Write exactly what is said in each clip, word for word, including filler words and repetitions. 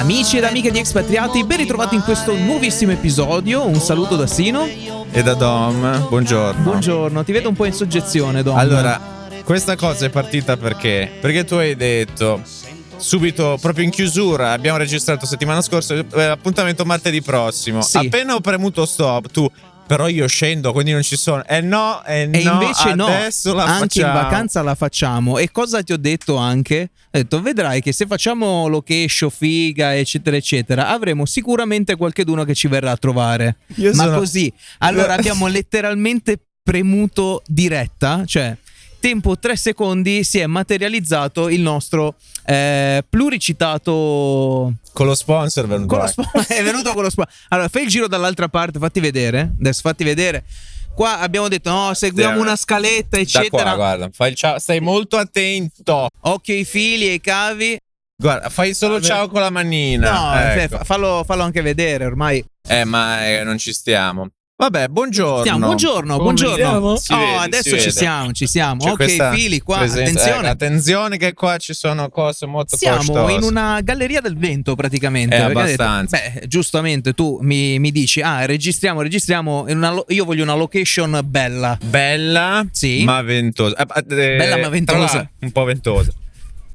Amici ed amiche di Expatriati, ben ritrovati in questo nuovissimo episodio. Un saluto da Sino e da Dom. Buongiorno. Buongiorno, ti vedo un po' in soggezione, Dom. Allora, questa cosa è partita perché? Perché tu hai detto subito, proprio in chiusura, abbiamo registrato settimana scorsa, l'appuntamento martedì prossimo. Sì. Appena ho premuto stop, tu... Però io scendo, quindi non ci sono. Eh no, eh no, e invece no, adesso la facciamo. Anche in vacanza la facciamo. E cosa ti ho detto anche? Ho detto, vedrai che se facciamo location, figa, eccetera, eccetera, avremo sicuramente qualcheduno che ci verrà a trovare. Io Ma sono... così, allora abbiamo letteralmente premuto diretta, cioè... Tempo tre secondi si è materializzato il nostro eh, pluricitato. Con lo sponsor, venuto con lo sp- è venuto con lo sponsor. Allora, fai il giro dall'altra parte, fatti vedere. Adesso fatti vedere. Qua abbiamo detto: no, seguiamo sì, una scaletta, eccetera. Qua, guarda, fai il ciao, stai molto attento. Occhio ai fili e ai cavi. Guarda, fai solo ah, ciao con la manina. No, ecco. Cioè, fallo, fallo anche vedere ormai. Eh, ma eh, non ci stiamo. Vabbè, buongiorno. Stiamo, buongiorno, buongiorno. Oh, vede, adesso ci siamo, ci siamo. C'è ok, fili qua, presenza, attenzione. Eh, attenzione che qua ci sono cose molto costose. Siamo in una galleria del vento praticamente. È abbastanza. Detto, beh, giustamente tu mi, mi dici, ah, registriamo, registriamo. In una lo- io voglio una location bella. Bella, sì. ma ventosa. Eh, bella ma ventosa. Là, un po' ventosa.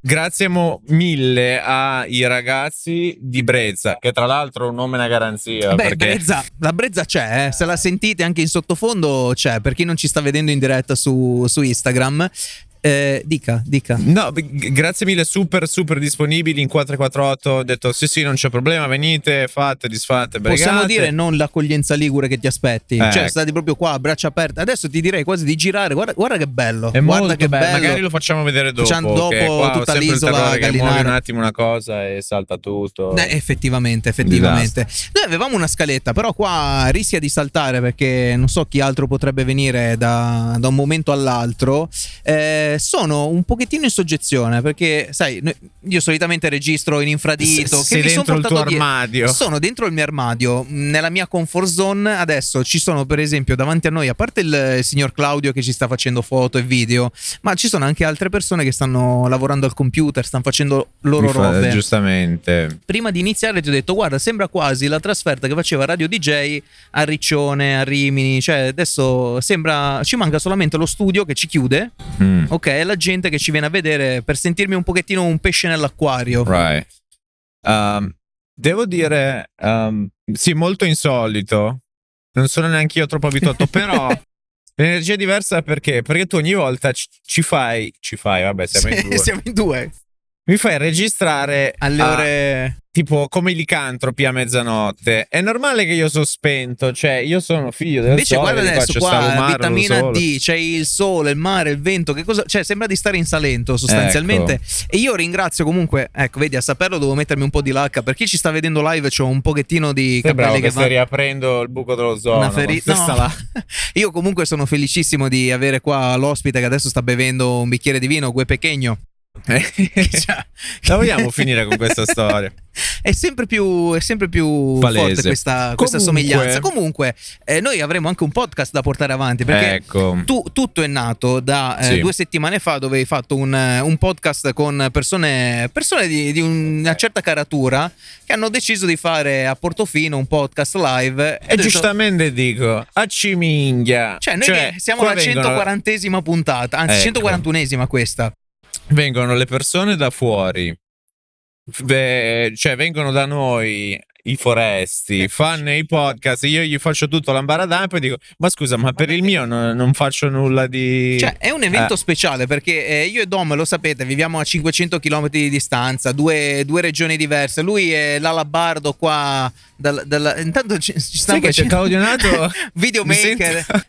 Grazie mo mille ai ragazzi di Brezza, che tra l'altro è un nome e una garanzia. Beh, perché... Brezza, la Brezza c'è, eh. Se la sentite anche in sottofondo c'è, per chi non ci sta vedendo in diretta su, su Instagram. Eh, dica, dica. No, grazie mille, super, super disponibili in quattro quattro otto. Ho detto sì, sì, non c'è problema, venite, fate, disfate, bregate. Possiamo dire non l'accoglienza ligure che ti aspetti, eh. Cioè, stati proprio qua, braccia aperte. Adesso ti direi quasi di girare, guarda, guarda che bello. È guarda molto che bello. bello. Magari lo facciamo vedere dopo. Facciamo dopo che qua tutta l'isola Gallinara. Muovi un attimo una cosa e salta tutto. Eh, effettivamente, effettivamente. Noi avevamo una scaletta, però qua rischia di saltare perché non so chi altro potrebbe venire da, da un momento all'altro. Eh, sono un pochettino in soggezione perché sai io solitamente registro in infradito. S- che sei mi dentro sono il tuo armadio dietro. Sono dentro il mio armadio, nella mia comfort zone. Adesso ci sono per esempio davanti a noi, a parte il signor Claudio che ci sta facendo foto e video, ma ci sono anche altre persone che stanno lavorando al computer, stanno facendo loro fa, robe. Giustamente prima di iniziare ti ho detto guarda, sembra quasi la trasferta che faceva Radio D J a Riccione, a Rimini, cioè adesso sembra ci manca solamente lo studio che ci chiude. mm. Ok, è la gente che ci viene a vedere per sentirmi un pochettino un pesce nell'acquario. Right. Um, devo dire, um, sì, molto insolito. Non sono neanche io troppo abituato, però l'energia è diversa perché? Perché tu ogni volta ci, ci fai, ci fai, vabbè, siamo sì, in due. Siamo in due. Mi fai registrare alle a, ore tipo come i licantropi a mezzanotte. È normale che io sono spento, cioè io sono figlio del Invece, sole. Invece guarda adesso qua, qua umaro, vitamina D, c'è il sole, il mare, il vento, che cosa? Cioè sembra di stare in Salento sostanzialmente. Ecco. E io ringrazio comunque, ecco vedi a saperlo devo mettermi un po' di lacca. Per chi ci sta vedendo live c'ho un pochettino di sì, capelli che, che stai riaprendo il buco dello zono. Una feri- no. là. Io comunque sono felicissimo di avere qua l'ospite che adesso sta bevendo un bicchiere di vino, gue pechegno. La vogliamo finire con questa storia? È sempre più, è sempre più forte questa, questa somiglianza. Comunque eh, noi avremo anche un podcast da portare avanti perché ecco. tu, tutto è nato da eh, sì. due settimane fa dove hai fatto un, un podcast con persone, persone di, di una certa caratura che hanno deciso di fare a Portofino un podcast live. E, e giustamente detto, dico a ciminghia, cioè noi cioè, siamo alla centoquarantesima puntata, anzi ecco. centoquarantunesima questa. Vengono le persone da fuori, beh, cioè vengono da noi i foresti, fanno i podcast, io gli faccio tutto l'ambaradà e poi dico ma scusa ma per il mio non, non faccio nulla di... Cioè è un evento eh. speciale perché eh, io e Dom lo sapete viviamo a cinquecento chilometri di distanza, due, due regioni diverse, lui è l'alabardo qua, dal, dal... intanto ci, ci stanno che c'è Claudio Nato videomaker.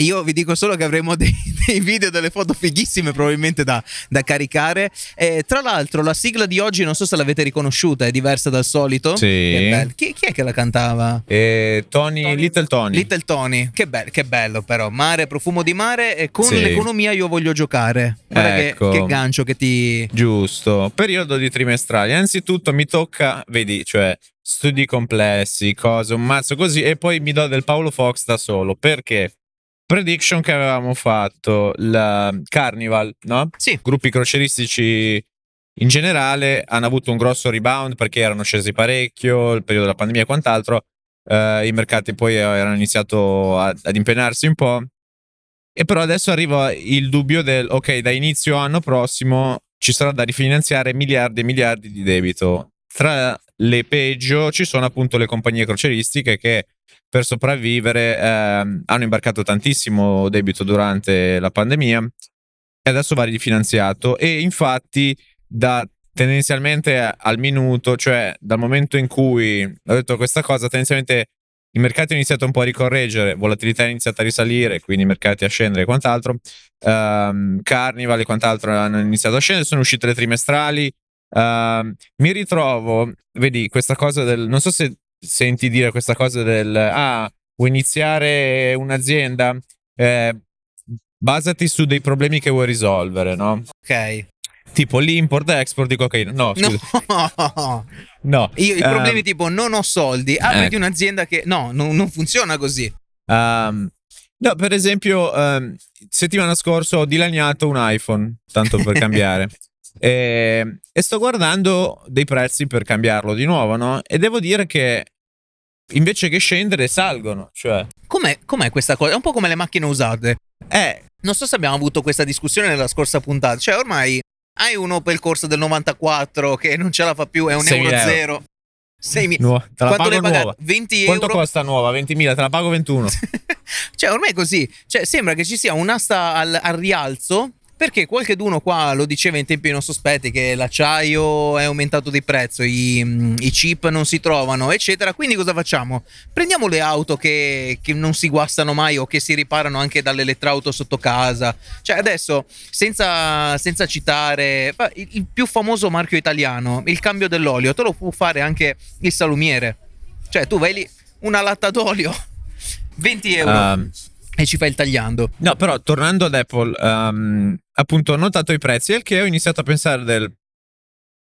Io vi dico solo che avremo dei, dei video, delle foto fighissime probabilmente da, da caricare. Eh, tra l'altro la sigla di oggi non so se l'avete riconosciuta, è diversa dal solito. Sì. Che bello. Chi, chi è che la cantava? Eh, Tony, Tony, Little Tony. Little Tony. Che bello, che bello però. Mare, profumo di mare e con sì. l'economia io voglio giocare. Guarda ecco. che, che gancio che ti... Giusto. Periodo di trimestrali. Anzitutto mi tocca, vedi, cioè... studi complessi, cose, un mazzo così e poi mi do del Paolo Fox da solo. Perché? Prediction che avevamo fatto, la Carnival, no? Sì. Gruppi crocieristici in generale hanno avuto un grosso rebound perché erano scesi parecchio il periodo della pandemia e quant'altro, eh, i mercati poi erano iniziato a, ad impenarsi un po', e però adesso arriva il dubbio del ok, da inizio anno prossimo ci sarà da rifinanziare miliardi e miliardi di debito. Tra le peggio ci sono appunto le compagnie crocieristiche che per sopravvivere eh, hanno imbarcato tantissimo debito durante la pandemia e adesso va rifinanziato, e infatti da tendenzialmente al minuto, cioè dal momento in cui ho detto questa cosa, tendenzialmente il mercato è iniziato un po' a ricorreggere, volatilità è iniziata a risalire, quindi i mercati a scendere e quant'altro, um, Carnival e quant'altro hanno iniziato a scendere, sono uscite le trimestrali, uh, mi ritrovo, vedi questa cosa del, non so se senti dire questa cosa del ah, vuoi iniziare un'azienda, eh, basati su dei problemi che vuoi risolvere, no? Ok. Tipo l'import e export di cocaina. No, scusa. No. No. Io i problemi um, tipo non ho soldi, apriti eh. un'azienda che... No, non, non funziona così. Um, no, per esempio, um, settimana scorsa ho dilaniato un iPhone, tanto per cambiare. E, e sto guardando dei prezzi per cambiarlo di nuovo, no? E devo dire che invece che scendere salgono, cioè. Com'è, com'è questa cosa? È un po' come le macchine usate. Eh, non so se abbiamo avuto questa discussione nella scorsa puntata. Cioè, ormai hai un Opel Corsa del novantaquattro che non ce la fa più, è un euro zero. seimila No, te la quanto pago l'hai nuova. venti euro Quanto costa nuova? ventimila te la pago ventuno Cioè, ormai è così. Cioè, sembra che ci sia un'asta al, al rialzo. Perché qualcheduno qua lo diceva in tempi non sospetti che l'acciaio è aumentato di prezzo, i, i chip non si trovano, eccetera. Quindi cosa facciamo? Prendiamo le auto che, che non si guastano mai o che si riparano anche dall'elettrauto sotto casa. Cioè adesso, senza, senza citare il, il più famoso marchio italiano, il cambio dell'olio, te lo può fare anche il salumiere. Cioè tu vai lì, una latta d'olio, venti euro Um. E ci fai il tagliando. No, però tornando ad Apple, um, appunto ho notato i prezzi, il che ho iniziato a pensare del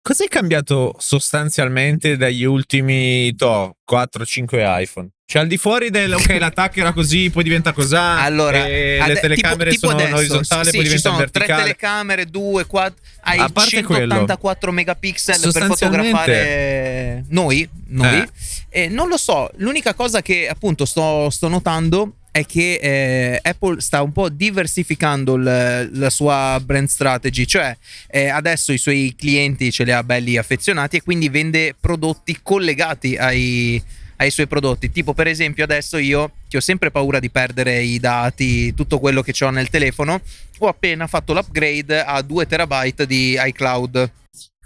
cos'è cambiato sostanzialmente dagli ultimi to, quattro cinque iPhone. Cioè al di fuori del ok, l'attacco era così, poi diventa così, allora, e ade- le telecamere tipo, tipo sono adesso, orizzontali, sì, poi diventano verticali. Ci sono tre telecamere, due, quattro, hai a parte centottantaquattro quello, megapixel per fotografare noi, noi. Eh. Eh, non lo so, l'unica cosa che appunto sto, sto notando è che eh, Apple sta un po' diversificando l- la sua brand strategy, cioè eh, adesso i suoi clienti ce li ha belli affezionati e quindi vende prodotti collegati ai, ai suoi prodotti, tipo per esempio adesso io che ho sempre paura di perdere i dati, tutto quello che ho nel telefono, ho appena fatto l'upgrade a due terabyte di iCloud.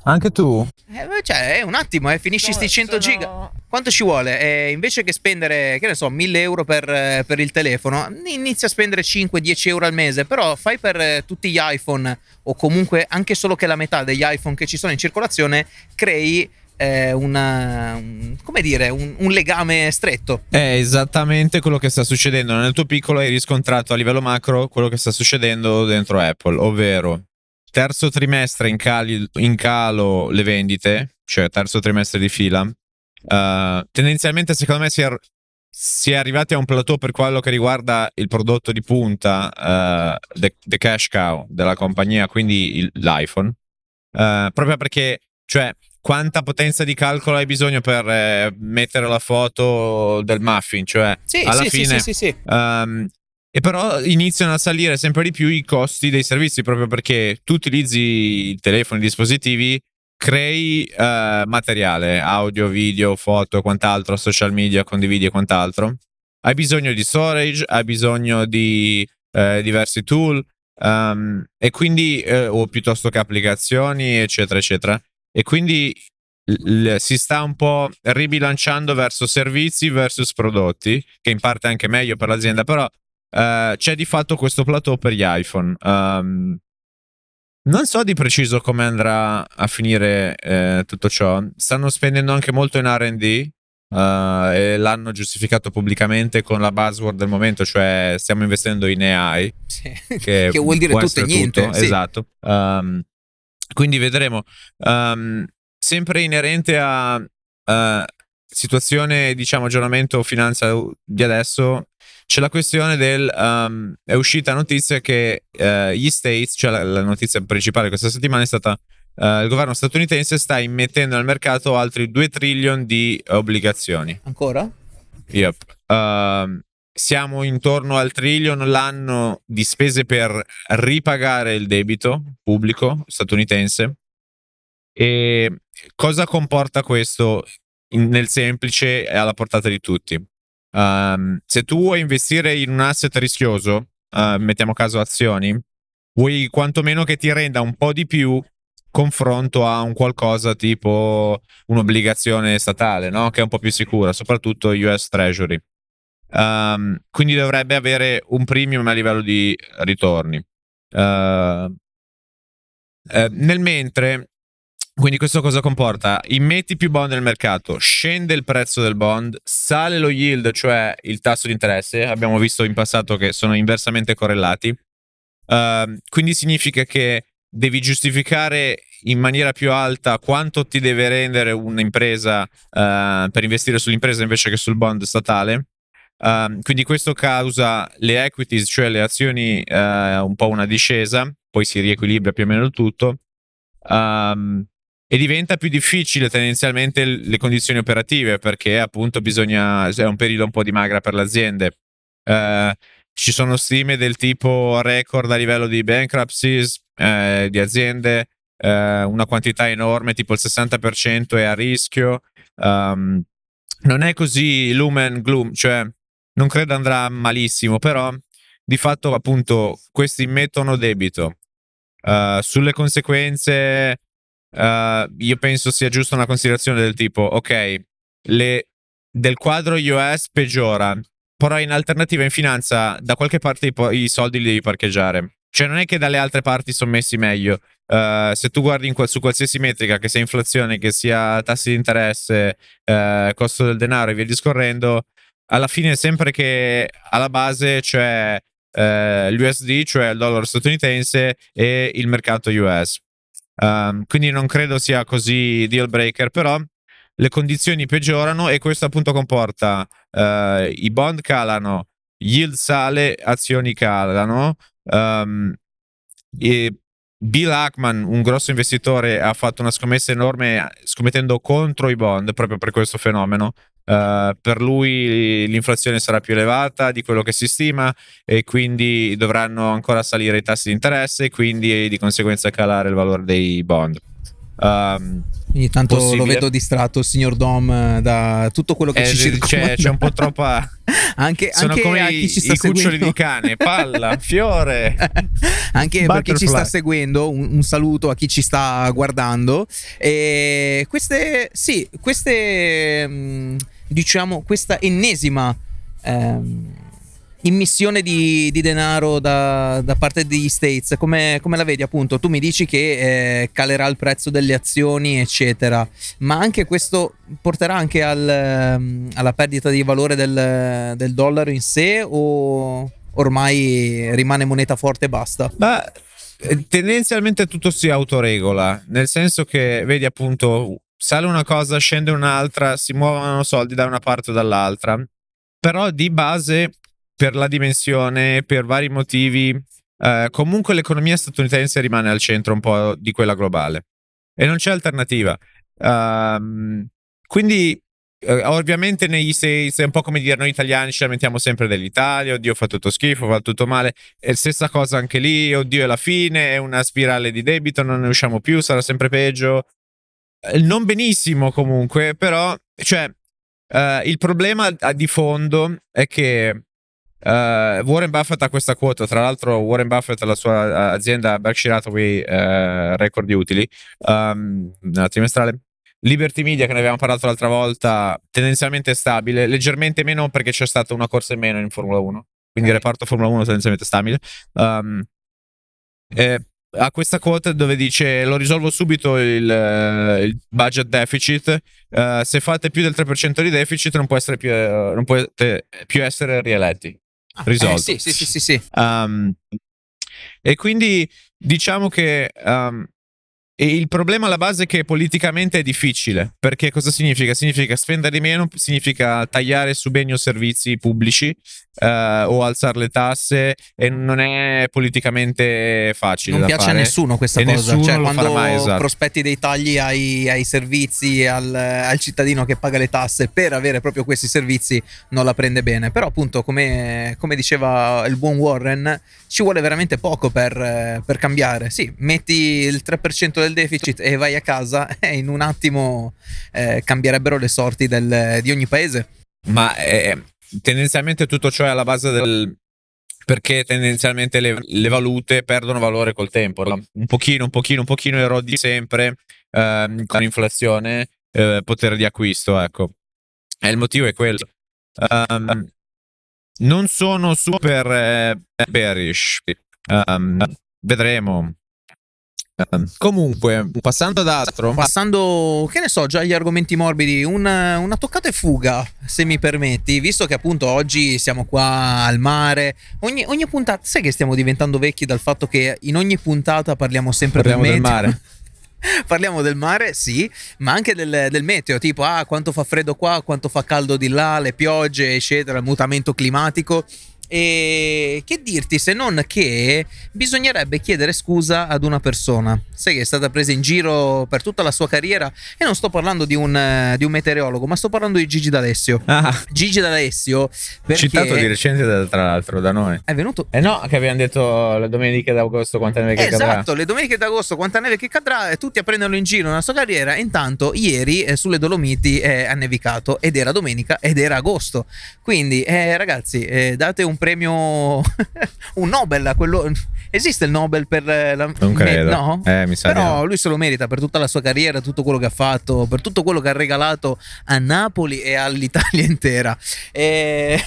Anche tu? Eh, cioè, un attimo, eh, finisci no, sti cento giga Quanto ci vuole? Eh, invece che spendere, che ne so, mille euro per, per il telefono, inizia a spendere cinque dieci euro al mese, però fai per tutti gli iPhone, o comunque anche solo che la metà degli iPhone che ci sono in circolazione, crei eh, una, un, come dire, un, un legame stretto. È esattamente quello che sta succedendo. Nel tuo piccolo hai riscontrato a livello macro quello che sta succedendo dentro Apple, ovvero... Terzo trimestre in, cali, in calo le vendite, cioè terzo trimestre di fila. Uh, tendenzialmente secondo me si è, si è arrivati a un plateau per quello che riguarda il prodotto di punta, uh, the, the cash cow della compagnia, quindi il, l'iPhone. Uh, proprio perché, cioè, quanta potenza di calcolo hai bisogno per eh, mettere la foto del muffin? Cioè, sì, alla sì, fine... Sì, sì, sì, sì. Um, E però iniziano a salire sempre di più i costi dei servizi, proprio perché tu utilizzi il telefono, i dispositivi, crei eh, materiale, audio, video, foto e quant'altro, social media, condividi e quant'altro. Hai bisogno di storage, hai bisogno di eh, diversi tool, um, e quindi eh, o piuttosto che applicazioni, eccetera, eccetera. E quindi l- si sta un po' ribilanciando verso servizi versus prodotti, che in parte è anche meglio per l'azienda, però Uh, c'è di fatto questo plateau per gli iPhone. Um, non so di preciso come andrà a finire eh, tutto ciò. Stanno spendendo anche molto in erre e di uh, e l'hanno giustificato pubblicamente con la buzzword del momento, cioè stiamo investendo in A I, sì. che, che vuol dire tutto e niente, tutto, sì. Esatto. Um, quindi vedremo. Um, sempre inerente a uh, situazione, diciamo, aggiornamento finanza di adesso, c'è la questione del um, è uscita notizia che uh, gli States, cioè la, la notizia principale questa settimana è stata uh, eh, il governo statunitense sta immettendo al mercato altri due trilioni di obbligazioni. Ancora? Yep. Uh, siamo intorno al trilion l'anno di spese per ripagare il debito pubblico statunitense. E cosa comporta questo in, nel semplice e alla portata di tutti? Um, se tu vuoi investire in un asset rischioso, uh, mettiamo caso azioni, vuoi quantomeno che ti renda un po' di più confronto a un qualcosa tipo un'obbligazione statale, no? Che è un po' più sicura, soprattutto U S Treasury. Um, quindi dovrebbe avere un premium a livello di ritorni. Uh, eh, nel mentre, quindi questo cosa comporta? Immetti più bond nel mercato, scende il prezzo del bond, sale lo yield, cioè il tasso di interesse. Abbiamo visto in passato che sono inversamente correlati. Uh, quindi significa che devi giustificare in maniera più alta quanto ti deve rendere un'impresa uh, per investire sull'impresa invece che sul bond statale. Uh, quindi questo causa le equities, cioè le azioni, uh, un po' una discesa, poi si riequilibra più o meno tutto. Um, E diventa più difficile tendenzialmente le condizioni operative, perché appunto bisogna, è un periodo un po' di magra per le aziende. Eh, ci sono stime del tipo record a livello di bankruptcies, eh, di aziende, eh, una quantità enorme, tipo il sessanta per cento è a rischio. Um, non è così loom and gloom, cioè non credo andrà malissimo, però di fatto appunto questi mettono debito. Uh, sulle conseguenze... Uh, io penso sia giusta una considerazione del tipo, ok, le, del quadro U S peggiora, però in alternativa in finanza da qualche parte i, po- i soldi li devi parcheggiare, cioè non è che dalle altre parti sono messi meglio. Uh, se tu guardi in qual- su qualsiasi metrica, che sia inflazione, che sia tassi di interesse, uh, costo del denaro e via discorrendo, alla fine sempre che alla base c'è uh, l'U S D, cioè il dollaro statunitense, e il mercato U S. Um, quindi non credo sia così deal breaker, però le condizioni peggiorano e questo appunto comporta uh, i bond calano, yield sale, azioni calano. um, e Bill Ackman, un grosso investitore, ha fatto una scommessa enorme scommettendo contro i bond proprio per questo fenomeno. Uh, per lui l'inflazione sarà più elevata di quello che si stima e quindi dovranno ancora salire i tassi di interesse e quindi di conseguenza calare il valore dei bond. Um, Ogni tanto possibile. Lo vedo distratto il signor Dom da tutto quello che eh, ci circonda. C'è, c'è un po' troppa anche, sono anche come a chi ci sta i seguendo. Cuccioli di cane, palla, fiore. Anche per chi ci sta seguendo un, un saluto a chi ci sta guardando. E queste sì, queste diciamo questa ennesima ehm, immissione di, di denaro da, da parte degli States, come, come la vedi? Appunto tu mi dici che eh, calerà il prezzo delle azioni eccetera, ma anche questo porterà anche al, alla perdita di valore del, del dollaro in sé, o ormai rimane moneta forte e basta? Beh, tendenzialmente tutto si autoregola, nel senso che vedi appunto sale una cosa, scende un'altra, si muovono soldi da una parte o dall'altra, però di base per la dimensione, per vari motivi, eh, comunque l'economia statunitense rimane al centro un po' di quella globale e non c'è alternativa. Um, quindi eh, ovviamente negli States è un po' come dire noi italiani ci lamentiamo sempre dell'Italia, oddio fa tutto schifo, fa tutto male, è la stessa cosa anche lì, oddio è la fine, è una spirale di debito, non ne usciamo più, sarà sempre peggio. Eh, non benissimo comunque, però cioè eh, il problema di fondo è che Uh, Warren Buffett ha questa quota, tra l'altro Warren Buffett, la sua azienda Berkshire Hathaway, uh, record di utili um, trimestrale. Liberty Media, che ne abbiamo parlato l'altra volta, tendenzialmente stabile, leggermente meno perché c'è stata una corsa in meno in Formula uno, quindi okay. Il reparto Formula uno tendenzialmente stabile. um, eh, ha questa quota dove dice lo risolvo subito il, il budget deficit, uh, se fate più del tre per cento di deficit non può essere più, uh, non potete più essere rieletti. Risolto. Eh, sì, sì, sì, sì, sì. Um, e quindi diciamo che um, il problema alla base è che politicamente è difficile, perché cosa significa? Significa spendere di meno, significa tagliare su beni o servizi pubblici, eh, o alzare le tasse, e non è politicamente facile. Non da piace fare. A nessuno questa e cosa. Nessuno cioè, quando mai, esatto. prospetti dei tagli ai, ai servizi, al, al cittadino che paga le tasse per avere proprio questi servizi, non la prende bene. Però, appunto, come, come diceva il buon Warren, ci vuole veramente poco per, per cambiare. Sì, metti il tre per cento del deficit e vai a casa, e in un attimo eh, cambierebbero le sorti del, di ogni paese. Ma eh, tendenzialmente tutto ciò è alla base del perché tendenzialmente le, le valute perdono valore col tempo. Un pochino, un pochino, un pochino erodi sempre eh, con inflazione, eh, potere di acquisto, ecco. E il motivo è quello. Um, non sono super eh, bearish. Um, vedremo. Comunque, passando ad altro, passando, che ne so, già agli argomenti morbidi, una, una toccata e fuga, se mi permetti, visto che appunto oggi siamo qua al mare. Ogni, ogni puntata, sai che stiamo diventando vecchi dal fatto che in ogni puntata parliamo sempre parliamo del, del mare. Parliamo del mare, sì, ma anche del, del meteo, tipo ah, quanto fa freddo qua, quanto fa caldo di là, le piogge, eccetera, il mutamento climatico. E che dirti se non che bisognerebbe chiedere scusa ad una persona, sai che è stata presa in giro per tutta la sua carriera, e non sto parlando di un, di un meteorologo, ma sto parlando di Gigi D'Alessio. Ah. Gigi D'Alessio, perché citato di recente da, tra l'altro da noi, è venuto eh no che abbiamo detto le domeniche d'agosto quanta neve che esatto, cadrà esatto le domeniche d'agosto quanta neve che cadrà, e tutti a prenderlo in giro nella sua carriera. Intanto ieri eh, sulle Dolomiti eh, ha nevicato, ed era domenica ed era agosto, quindi eh, ragazzi eh, date un premio un Nobel, quello esiste il Nobel per la... non credo, no? eh, mi sa però no. Lui se lo merita per tutta la sua carriera, tutto quello che ha fatto, per tutto quello che ha regalato a Napoli e all'Italia intera e...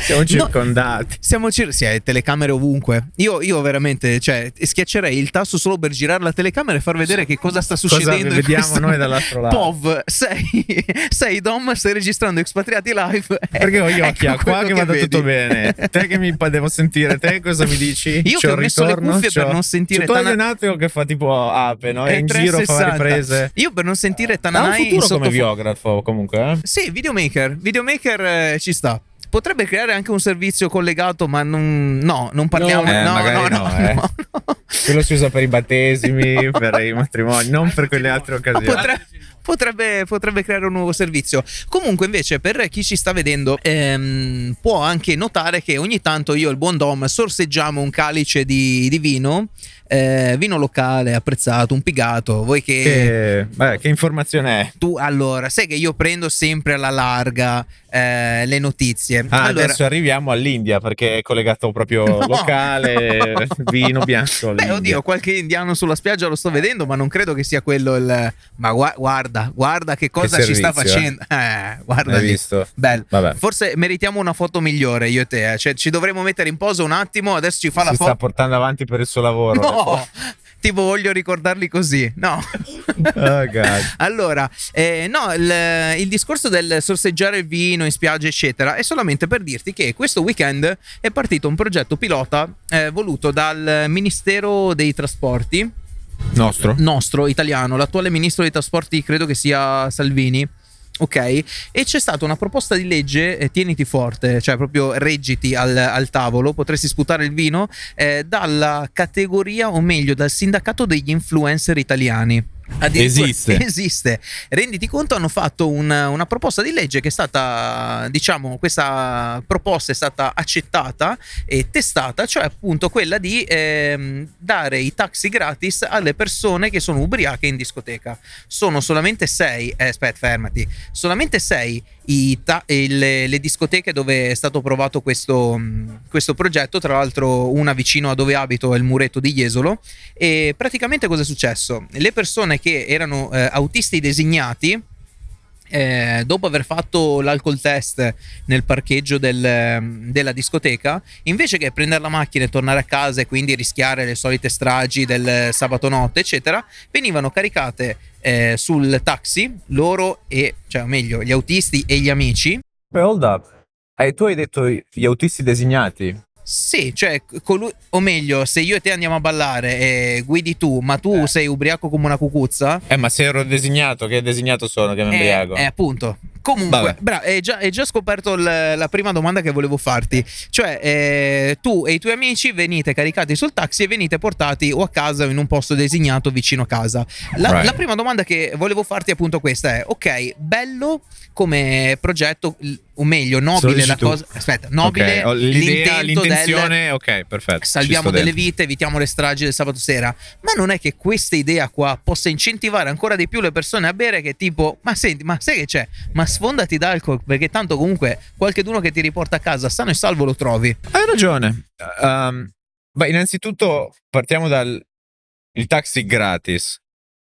siamo circondati, no, siamo cir- sì, telecamere ovunque. Io, io veramente cioè, schiaccerei il tasto solo per girare la telecamera e far vedere che cosa sta succedendo. Cosa vediamo noi dall'altro lato? P O V, sei, sei Dom, stai registrando Expatriati Live. Perché ho gli occhi ecco a qua che vado tutto bene. Te che mi devo sentire, te cosa mi dici? Io c'ho che ho messo ritorno, le cuffie c'ho, per non sentire Tananai. Tu hai allenato che fa tipo ape, no? E in giro fa riprese. Io per non sentire Tananai. Ha un futuro come biografo comunque eh? Sì, videomaker, videomaker eh, ci sta. Potrebbe creare anche un servizio collegato, ma non, no, non parliamo no, eh, no, magari no, no, no, eh. no, no. Quello si usa per i battesimi, no. per i matrimoni, non per quelle altre occasioni. Potrebbe, potrebbe, potrebbe creare un nuovo servizio. Comunque invece per chi ci sta vedendo ehm, può anche notare che ogni tanto io e il buon Dom sorseggiamo un calice di, di vino. Eh, vino locale apprezzato, un pigato. Voi che, eh, beh, che informazione è? Tu allora sai che io prendo sempre alla larga eh, le notizie. Ah, allora, adesso arriviamo all'India perché è collegato proprio no, locale no. Vino bianco. Beh, oddio, qualche indiano sulla spiaggia lo sto vedendo, ma non credo che sia quello il. Ma gu- guarda, guarda che cosa che servizio, ci sta facendo. Eh, eh guarda. Hai visto? Bello. Vabbè. Forse meritiamo una foto migliore io e te. Eh. Cioè, ci dovremmo mettere in posa un attimo. Adesso ci fa si la foto. Sta portando avanti per il suo lavoro. No. Oh, tipo voglio ricordarli così, no? Oh God. Allora, eh, no, il, il discorso del sorseggiare il vino in spiaggia, eccetera, è solamente per dirti che questo weekend è partito un progetto pilota eh, voluto dal Ministero dei Trasporti nostro, nostro italiano. L'attuale ministro dei Trasporti credo che sia Salvini. Ok, e c'è stata una proposta di legge, eh, tieniti forte, cioè proprio reggiti al, al tavolo, potresti sputare il vino, eh, dalla categoria, o meglio dal sindacato degli influencer italiani. Esiste. Esiste, renditi conto, hanno fatto una, una proposta di legge che è stata, diciamo, questa proposta è stata accettata e testata, cioè appunto quella di ehm, dare i taxi gratis alle persone che sono ubriache in discoteca. Sono solamente sei, eh, aspetta fermati, solamente sei i ta- le, le discoteche dove è stato provato questo, questo progetto, tra l'altro una vicino a dove abito è il muretto di Jesolo, e praticamente cosa è successo? Le persone che erano eh, autisti designati, eh, dopo aver fatto l'alcol test nel parcheggio del, della discoteca, invece che prendere la macchina e tornare a casa e quindi rischiare le solite stragi del sabato notte eccetera, venivano caricate eh, sul taxi loro e, cioè meglio, gli autisti e gli amici. Beh, hold up, eh, tu hai detto gli autisti designati. Sì, cioè, colu- o meglio, se io e te andiamo a ballare e guidi tu, ma tu eh. sei ubriaco come una cucuzza. Eh, ma se ero designato, che designato sono che mi ubriaco? Eh, appunto. Comunque, bravo, hai già, già scoperto l- la prima domanda che volevo farti. Cioè, eh, tu e i tuoi amici venite caricati sul taxi e venite portati o a casa o in un posto designato vicino a casa. La, right. la prima domanda che volevo farti è appunto questa è, ok, bello come progetto, o meglio, nobile la cosa. Aspetta, nobile okay. l'idea, l'intenzione, del, ok, perfetto. Salviamo delle dentro. vite, evitiamo le stragi del sabato sera. Ma non è che questa idea qua possa incentivare ancora di più le persone a bere, che tipo, ma senti, ma sai che c'è? Ma sfondati d'alcol, perché tanto comunque qualcheduno che ti riporta a casa sano e salvo lo trovi. Hai ragione. Um, beh, innanzitutto partiamo dal il taxi gratis.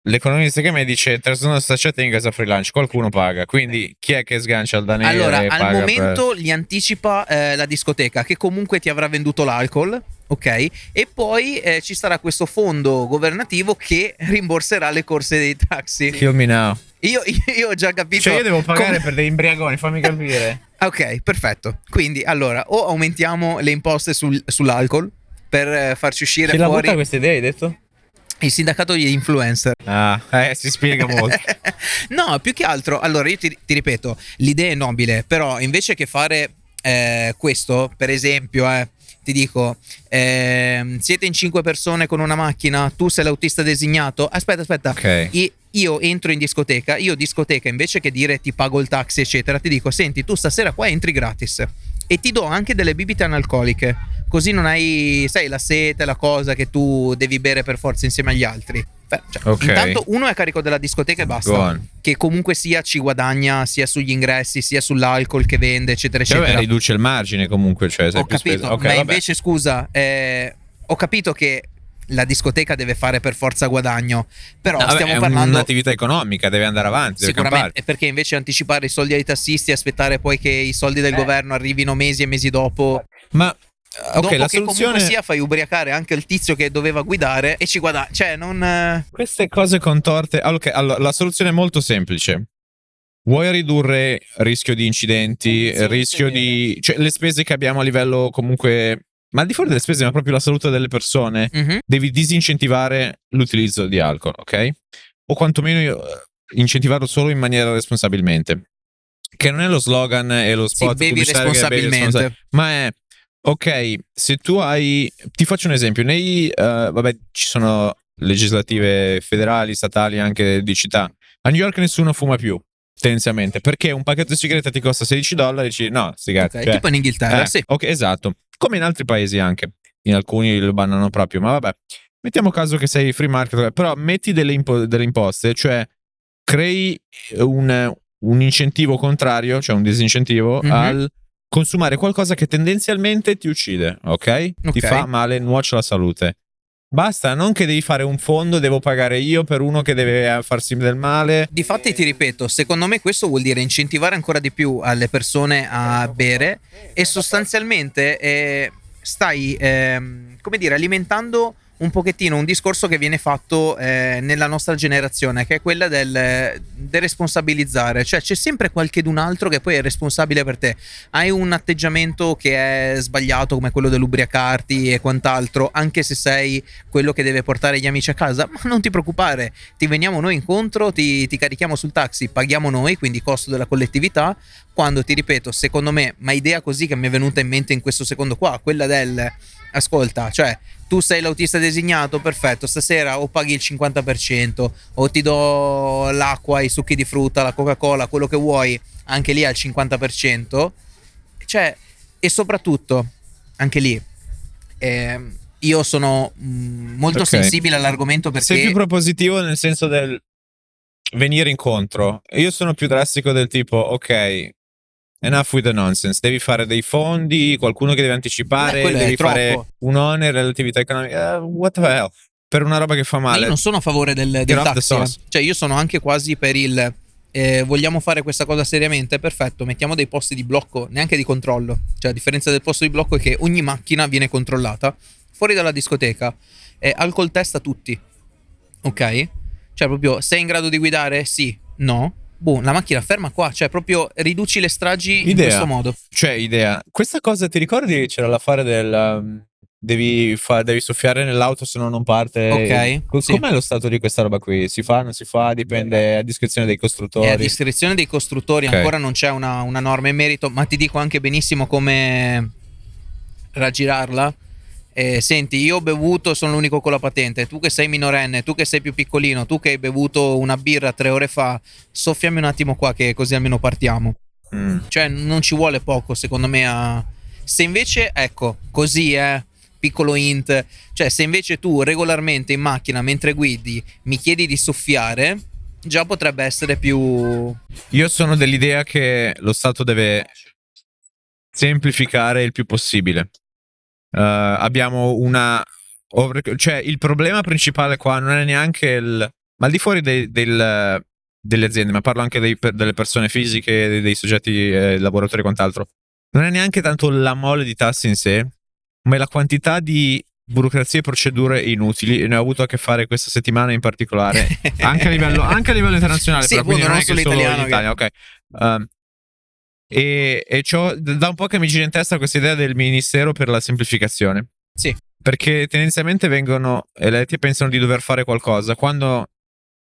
L'economista che mi dice trasformano saccetti in casa free lunch, qualcuno paga, quindi chi è che sgancia il danese? Allora, al momento per... gli anticipa eh, la discoteca che comunque ti avrà venduto l'alcol, ok? E poi eh, ci sarà questo fondo governativo che rimborserà le corse dei taxi. Kill me now. Io, io ho già capito. Cioè io devo pagare come... per degli imbriagoni, fammi capire. Ok, perfetto. Quindi allora o aumentiamo le imposte sul, sull'alcol per eh, farci uscire. C'è fuori. La butta questa idea, hai detto? Il sindacato degli influencer. Ah, eh, si spiega molto. No, più che altro, allora io ti, ti ripeto, l'idea è nobile, però invece che fare eh, questo, per esempio, eh, ti dico, eh, siete in cinque persone con una macchina, tu sei l'autista designato, aspetta, aspetta, okay. I, io entro in discoteca, io discoteca invece che dire ti pago il taxi eccetera, ti dico, senti, tu stasera qua entri gratis. E ti do anche delle bibite analcoliche, così non hai, sai, la sete, la cosa che tu devi bere per forza insieme agli altri. Beh, cioè, okay. Intanto uno è a carico della discoteca e basta, che comunque sia ci guadagna sia sugli ingressi, sia sull'alcol che vende, eccetera, eccetera. Cioè, beh, riduce il margine comunque, cioè, sei ho più capito, spesa. Okay, ma vabbè. Invece, scusa, eh, ho capito che la discoteca deve fare per forza guadagno, però no, stiamo beh, è parlando un'attività economica, deve andare avanti sicuramente, deve perché invece anticipare i soldi ai tassisti e aspettare poi che i soldi del eh. governo arrivino mesi e mesi dopo, ma okay, dopo la che soluzione... comunque sia fai ubriacare anche il tizio che doveva guidare e ci guadagna, cioè non queste cose contorte. Okay, allora la soluzione è molto semplice. Vuoi ridurre rischio di incidenti, sì, rischio sì. di cioè le spese che abbiamo a livello comunque, ma al di fuori delle spese, ma proprio la salute delle persone, mm-hmm. devi disincentivare l'utilizzo di alcol, ok? O quantomeno incentivarlo solo in maniera responsabilmente. Che non è lo slogan e lo spot sì, bevi responsabilmente. Bevi ma è, ok, se tu hai... Ti faccio un esempio. Nei, uh, vabbè, ci sono legislative federali, statali, anche di città. A New York nessuno fuma più. Tendenzialmente, perché un pacchetto di sigaretta ti costa sedici dollari, dici no, sigaretta. Okay, cioè, tipo in Inghilterra, eh, sì. Ok, esatto. Come in altri paesi anche, in alcuni lo bannano proprio, ma vabbè. Mettiamo caso che sei free market, però metti delle, impo- delle imposte, cioè crei un, un incentivo contrario, cioè un disincentivo mm-hmm. al consumare qualcosa che tendenzialmente ti uccide, ok? Okay. Ti fa male, nuoce la salute. Basta, non che devi fare un fondo, devo pagare io per uno che deve farsi del male. Difatti ti ripeto, secondo me questo vuol dire incentivare ancora di più alle persone a bere e sostanzialmente eh, stai, eh, come dire, alimentando un pochettino un discorso che viene fatto eh, nella nostra generazione, che è quella del deresponsabilizzare, cioè c'è sempre qualchedun altro che poi è responsabile per te. Hai un atteggiamento che è sbagliato come quello dell'ubriacarti e quant'altro, anche se sei quello che deve portare gli amici a casa, ma non ti preoccupare, ti veniamo noi incontro, ti, ti carichiamo sul taxi, paghiamo noi, quindi costo della collettività, quando ti ripeto, secondo me, ma idea così che mi è venuta in mente in questo secondo qua, quella del ascolta, cioè tu sei l'autista designato, perfetto, stasera o paghi il cinquanta per cento o ti do l'acqua, i succhi di frutta, la Coca-Cola, quello che vuoi, anche lì al cinquanta per cento, cioè, e soprattutto anche lì eh, io sono mh, molto okay. sensibile all'argomento, perché sei più propositivo nel senso del venire incontro, io sono più drastico del tipo ok, enough with the nonsense, devi fare dei fondi, qualcuno che deve anticipare, eh, devi fare un onere all'attività economica, uh, what the hell, per una roba che fa male. Ma io non sono a favore del, del taxi, eh. Cioè io sono anche quasi per il eh, vogliamo fare questa cosa seriamente, perfetto, mettiamo dei posti di blocco, neanche di controllo, cioè la differenza del posto di blocco è che ogni macchina viene controllata fuori dalla discoteca, eh, alcol test a tutti, ok? Cioè proprio sei in grado di guidare? Sì, no. Boh, la macchina ferma qua, cioè proprio riduci le stragi idea. In questo modo. Cioè idea, questa cosa ti ricordi c'era l'affare del um, devi, fa- devi soffiare nell'auto, se no non parte. Ok. Com- sì. Com'è lo stato di questa roba qui? Si fa, non si fa? Dipende a discrezione dei costruttori. È a discrezione dei costruttori, okay. Ancora non c'è una, una norma in merito, ma ti dico anche benissimo come raggirarla. Eh, senti, io ho bevuto, sono l'unico con la patente, tu che sei minorenne, tu che sei più piccolino, tu che hai bevuto una birra tre ore fa, soffiami un attimo qua che così almeno partiamo. Mm. Cioè non ci vuole poco secondo me a... Se invece, ecco, così eh, piccolo hint, cioè se invece tu regolarmente in macchina mentre guidi mi chiedi di soffiare, già potrebbe essere più... Io sono dell'idea che lo Stato deve semplificare il più possibile. Uh, abbiamo una cioè il problema principale qua non è neanche il, ma al di fuori dei, del, delle aziende, ma parlo anche dei, delle persone fisiche, dei, dei soggetti eh, lavoratori e quant'altro, non è neanche tanto la mole di tasse in sé, ma è la quantità di burocrazie e procedure inutili. Ne ho avuto a che fare questa settimana in particolare anche a livello, anche a livello internazionale, sì, però quindi non è solo, solo in Italia, ok. um, E, e c'ho, da un po' che mi gira in testa questa idea del Ministero per la semplificazione. Sì. Perché tendenzialmente vengono eletti e pensano di dover fare qualcosa, quando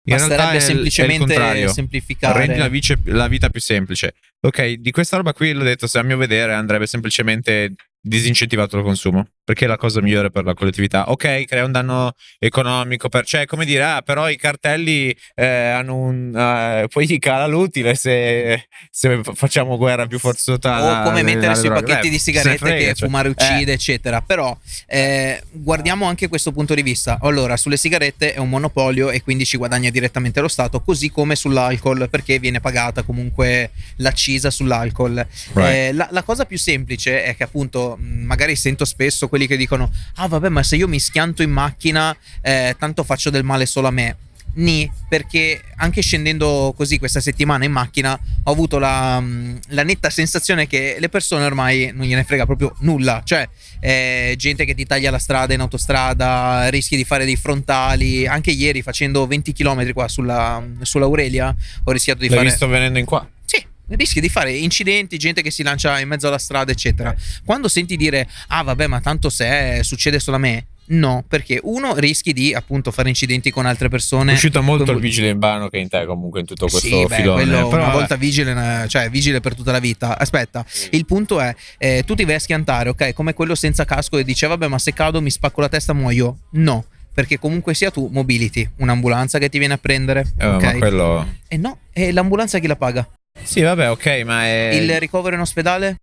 in realtà è, semplicemente è il contrario. Semplificare. Rendi la, vice, la vita più semplice. Ok, di questa roba qui l'ho detto, se a mio vedere andrebbe semplicemente disincentivato il consumo, perché è la cosa migliore per la collettività. Ok, crea un danno economico per, cioè come dire, ah però i cartelli eh, hanno un eh, poi gli cala l'utile se, se facciamo guerra più forzata, o come mettere sui pacchetti eh, di sigarette frega, che cioè, fumare uccide eh. eccetera. Però eh, guardiamo anche questo punto di vista. Allora, sulle sigarette è un monopolio e quindi ci guadagna direttamente lo Stato, così come sull'alcol, perché viene pagata comunque l'accisa sull'alcol, right. eh, la, la cosa più semplice è che appunto magari sento spesso quelli che dicono ah vabbè, ma se io mi schianto in macchina eh, tanto faccio del male solo a me. Ni, perché anche scendendo così questa settimana in macchina ho avuto la, la netta sensazione che le persone ormai non gliene frega proprio nulla, cioè eh, gente che ti taglia la strada in autostrada, rischi di fare dei frontali. Anche ieri facendo venti chilometri qua sulla, sulla Aurelia ho rischiato di L'hai fare... visto venendo in qua? Sì. Rischi di fare incidenti, gente che si lancia in mezzo alla strada eccetera. Quando senti dire ah vabbè, ma tanto se succede solo a me, no, perché uno rischi di appunto fare incidenti con altre persone. È uscito molto con... il vigile urbano che in te comunque in tutto questo sì, beh, filone quello, però, una volta vigile, cioè vigile per tutta la vita. Aspetta, il punto è eh, tu ti vai a schiantare, ok, come quello senza casco e dice vabbè, ma se cado mi spacco la testa muoio. No, perché comunque sia tu mobiliti un'ambulanza che ti viene a prendere, eh, okay? Ma quello... e eh, no, e l'ambulanza chi la paga? Sì, vabbè, ok, ma è... il ricovero in ospedale?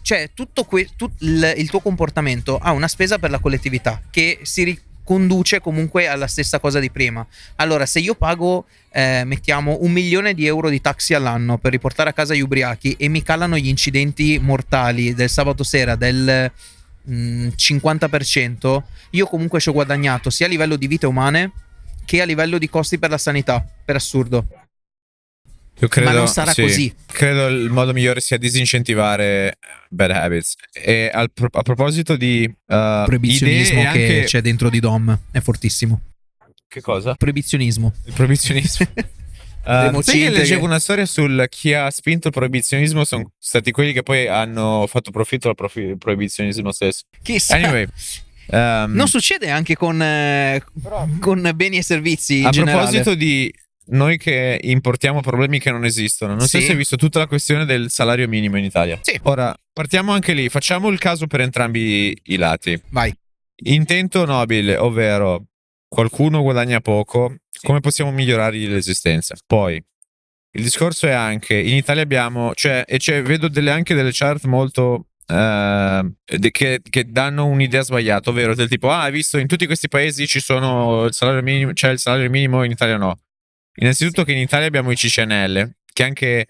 Cioè, tutto que- tut- l- il tuo comportamento ha una spesa per la collettività che si riconduce comunque alla stessa cosa di prima. Allora, se io pago, eh, mettiamo, un milione di euro di taxi all'anno per riportare a casa gli ubriachi e mi calano gli incidenti mortali del sabato sera del mm, cinquanta per cento, io comunque ci ho guadagnato sia a livello di vite umane che a livello di costi per la sanità, per assurdo. Io credo, ma non sarà sì, così. Credo il modo migliore sia disincentivare bad habits. E al pro- a proposito di uh, proibizionismo che anche... c'è dentro di Dom è fortissimo. Che cosa? Proibizionismo. Il proibizionismo. uh, sai che leggevo che... una storia sul chi ha spinto il proibizionismo sono stati quelli che poi hanno fatto profitto al profi- proibizionismo stesso. Chissà. Anyway. Um, non succede anche con, eh, con beni e servizi in a generale. Proposito di noi che importiamo problemi che non esistono. Non sì. so se hai visto tutta la questione del salario minimo in Italia. Sì. Ora, partiamo anche lì. Facciamo il caso per entrambi i lati. Vai. Intento nobile, ovvero qualcuno guadagna poco, sì. Come possiamo migliorargli l'esistenza? Poi, il discorso è anche, in Italia abbiamo, cioè, e cioè vedo delle, anche delle chart molto... Uh, che, che danno un'idea sbagliata, ovvero del tipo, ah, hai visto, in tutti questi paesi ci sono il salario minimo, c'è cioè il salario minimo, in Italia no. Innanzitutto che in Italia abbiamo i C C N L, che è anche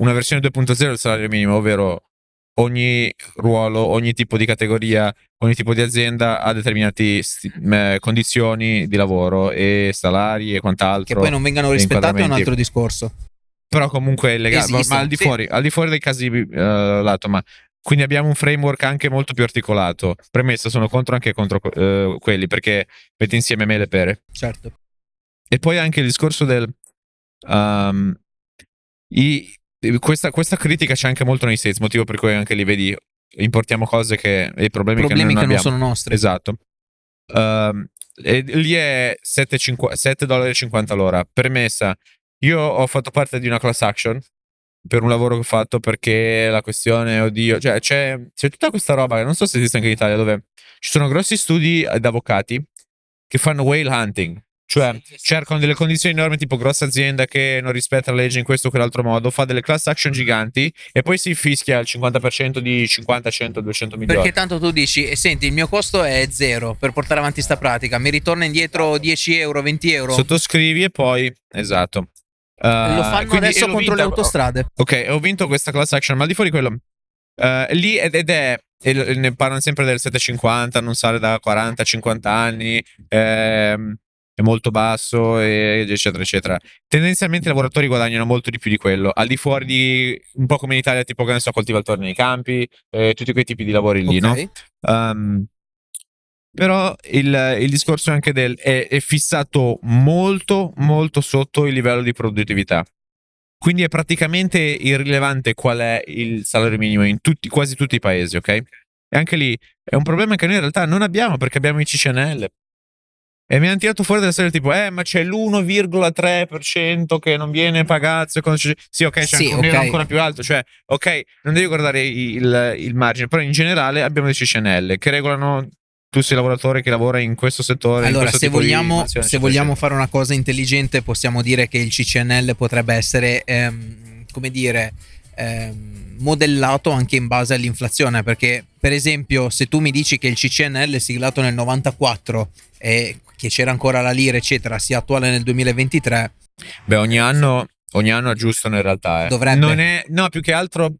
una versione due punto zero del salario minimo, ovvero ogni ruolo, ogni tipo di categoria, ogni tipo di azienda ha determinate sti- eh, condizioni di lavoro e salari e quant'altro. Che poi non vengano rispettate è un altro discorso. Però comunque è legale, ma, ma al di fuori, sì. al di fuori dei casi uh, lato, ma... Quindi abbiamo un framework anche molto più articolato. Premessa, sono contro anche contro uh, quelli, perché metti insieme mele e pere. Certo. E poi anche il discorso del... Um, i, questa, questa critica c'è anche molto nei States, motivo per cui anche li vedi importiamo cose che e problemi, problemi che, noi non, che non sono nostri. Esatto. Uh, e lì è sette dollari e cinquanta l'ora. Premessa: io ho fatto parte di una class action per un lavoro che ho fatto, perché la questione, oddio, cioè c'è, c'è tutta questa roba che non so se esiste anche in Italia, dove ci sono grossi studi ad avvocati che fanno whale hunting, cioè sì, sì, sì. cercano delle condizioni enormi, tipo grossa azienda che non rispetta la legge in questo o quell'altro modo, fa delle class action giganti e poi si fischia al cinquanta per cento di cinquanta, cento, duecento milioni. Perché tanto tu dici, e senti, il mio costo è zero per portare avanti sta pratica, mi ritorna indietro dieci euro, venti euro. Sottoscrivi e poi, esatto. Uh, lo fanno quindi, adesso contro vinto, le autostrade. Ok, ho vinto questa class action, ma al di fuori quello uh, lì ed, ed è e ne parlano sempre del settecentocinquanta, non sale da quaranta cinquanta anni, ehm, è molto basso, e, eccetera eccetera. Tendenzialmente i lavoratori guadagnano molto di più di quello, al di fuori di, un po' come in Italia, tipo, che ne so, coltivatori nei campi, eh, tutti quei tipi di lavori lì, okay. no? Um, però il, il discorso anche del è, è fissato molto molto sotto il livello di produttività. Quindi è praticamente irrilevante qual è il salario minimo in tutti, quasi tutti i paesi, ok? E anche lì è un problema che noi in realtà non abbiamo, perché abbiamo i C C N L. E mi hanno tirato fuori della serie tipo, eh, ma c'è l'uno virgola tre per cento che non viene pagato. Sì, ok, c'è sì, anche, okay. ancora più alto. Cioè, ok, non devi guardare il, il margine, però in generale abbiamo i C C N L che regolano... Tu sei lavoratore che lavora in questo settore. Allora, questo se, vogliamo, se vogliamo fare una cosa intelligente, possiamo dire che il C C N L potrebbe essere, ehm, come dire, ehm, modellato anche in base all'inflazione. Perché, per esempio, se tu mi dici che il C C N L siglato nel novantaquattro e che c'era ancora la lira, eccetera, sia attuale nel duemilaventitré. Beh, ogni anno, ogni anno aggiustano in realtà. Eh. Dovrebbe. Non è, no, più che altro.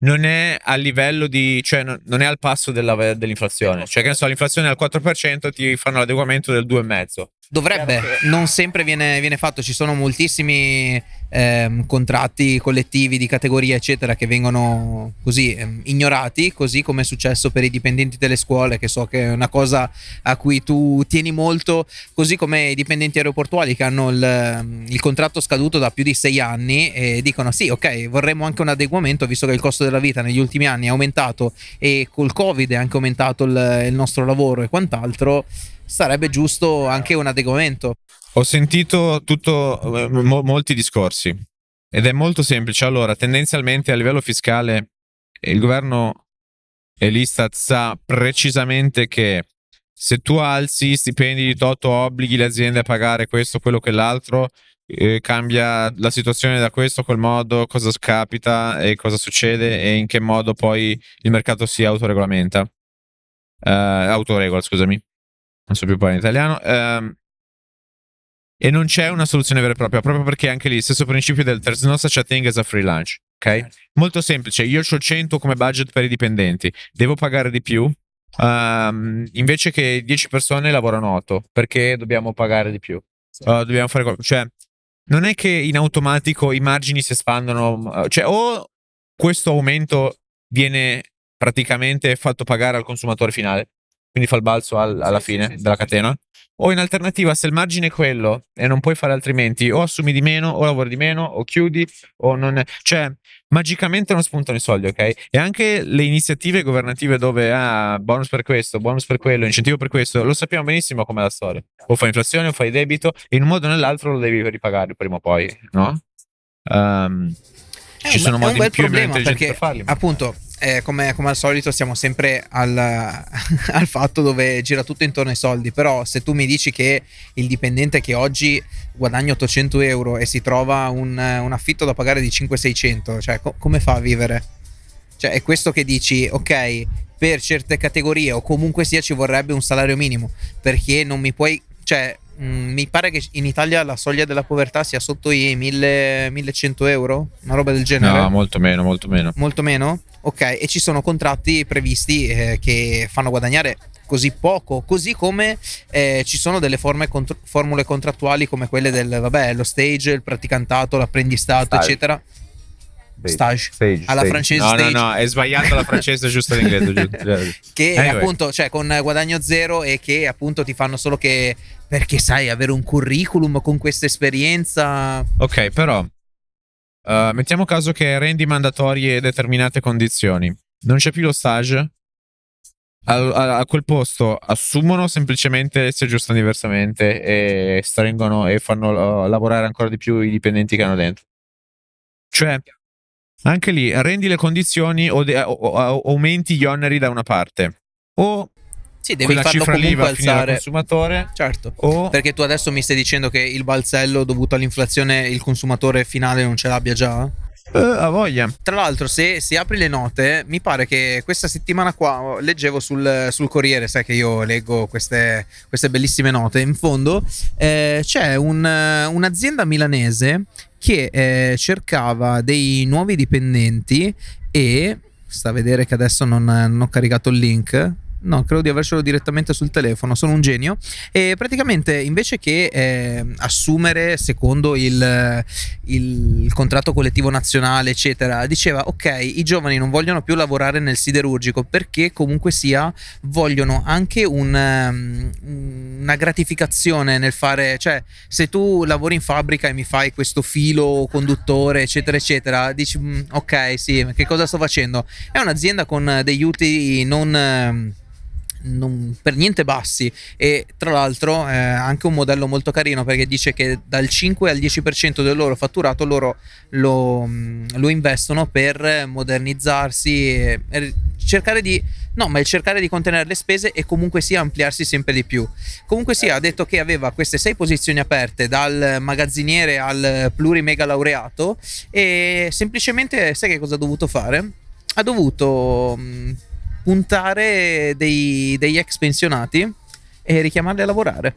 Non è a livello di, cioè non è al passo della, dell'inflazione. Cioè, che ne so, l'inflazione è al quattro per cento, ti fanno l'adeguamento del due virgola cinque. Dovrebbe, non sempre viene, viene fatto. Ci sono moltissimi ehm, contratti collettivi di categoria, eccetera, che vengono così ehm, ignorati, così come è successo per i dipendenti delle scuole, che so che è una cosa a cui tu tieni molto, così come i dipendenti aeroportuali che hanno il, il contratto scaduto da più di sei anni e dicono sì, ok, vorremmo anche un adeguamento, visto che il costo della vita negli ultimi anni è aumentato e col Covid è anche aumentato il, il nostro lavoro e quant'altro. Sarebbe giusto anche un adeguamento. Ho sentito tutto mo, molti discorsi ed è molto semplice. Allora, tendenzialmente a livello fiscale il governo e l'Istat sa precisamente che se tu alzi stipendi di toto, obblighi le aziende a pagare questo, quello, che l'altro, eh, cambia la situazione da questo, quel modo, cosa capita e cosa succede e in che modo poi il mercato si autoregolamenta, eh, autoregola, scusami. Non so più parlare in italiano. Ehm, e non c'è una soluzione vera e propria, proprio perché anche lì stesso principio del there's no such a thing as a free lunch, ok? Molto semplice, io ho cento come budget per i dipendenti, devo pagare di più, um, invece che dieci persone lavorano otto, perché dobbiamo pagare di più. Sì. Uh, dobbiamo fare qualcosa. Cioè, non è che in automatico i margini si espandono, cioè o questo aumento viene praticamente fatto pagare al consumatore finale, quindi fa il balzo al, alla sì, fine sì, sì, della sì, catena sì. O in alternativa, se il margine è quello e non puoi fare altrimenti, o assumi di meno, o lavori di meno, o chiudi, o non è... cioè magicamente non spuntano i soldi, ok? E anche le iniziative governative dove ah, bonus per questo, bonus per quello, incentivo per questo, lo sappiamo benissimo com'è la storia, o fai inflazione o fai debito e in un modo o nell'altro lo devi ripagare prima o poi, no? Um, eh, ci sono modi più problema, intelligenti per farli, appunto. Eh, come, come al solito siamo sempre al, al fatto dove gira tutto intorno ai soldi. Però se tu mi dici che il dipendente che oggi guadagna ottocento euro e si trova un, un affitto da pagare di cinque seicento, cioè co- come fa a vivere? Cioè è questo che dici, ok, per certe categorie o comunque sia ci vorrebbe un salario minimo, perché non mi puoi, cioè mh, mi pare che in Italia la soglia della povertà sia sotto i millecento euro, una roba del genere. No, molto meno, molto meno. Molto meno? Ok, e ci sono contratti previsti eh, che fanno guadagnare così poco, così come eh, ci sono delle forme contr- formule contrattuali come quelle del, vabbè, lo stage, il praticantato, l'apprendistato, stage. eccetera. Stage. Stage. stage. Alla stage. francese no, stage. No, no, è sbagliata la francese, giusto l'inglese. Giusto. Che anyway. Appunto, cioè con guadagno zero e che appunto ti fanno solo che, perché sai, avere un curriculum con questa esperienza. Ok, però... Uh, mettiamo caso che rendi mandatorie determinate condizioni, non c'è più lo stage. A, a, a quel posto assumono semplicemente, si aggiustano diversamente e stringono e fanno lavorare ancora di più i dipendenti che hanno dentro. Cioè, anche lì rendi le condizioni o, de- o, o aumenti gli oneri da una parte, o sì, devi quella farlo cifra lì va a finire al consumatore. Certo, o... perché tu adesso mi stai dicendo che il balzello dovuto all'inflazione il consumatore finale non ce l'abbia già? Uh, a voglia. Tra l'altro, se si apri le note, mi pare che questa settimana qua leggevo sul, sul Corriere, sai che io leggo queste, queste bellissime note. In fondo eh, c'è un, un'azienda milanese che eh, cercava dei nuovi dipendenti e sta a vedere che adesso non, non ho caricato il link. No, credo di avercelo direttamente sul telefono, sono un genio. E praticamente invece che eh, assumere secondo il, il contratto collettivo nazionale eccetera, diceva ok, i giovani non vogliono più lavorare nel siderurgico perché comunque sia vogliono anche un, una gratificazione nel fare, cioè se tu lavori in fabbrica e mi fai questo filo conduttore eccetera eccetera, dici ok sì, che cosa sto facendo? È un'azienda con degli utili non... non per niente bassi, e tra l'altro eh, anche un modello molto carino perché dice che dal cinque al dieci per cento del loro fatturato loro lo, lo investono per modernizzarsi e, e cercare di no ma il cercare di contenere le spese e comunque sia ampliarsi sempre di più. Comunque sia, ha detto che aveva queste sei posizioni aperte dal magazziniere al plurimega laureato e semplicemente sai che cosa ha dovuto fare? Ha dovuto mh, puntare dei, degli ex pensionati e richiamarli a lavorare,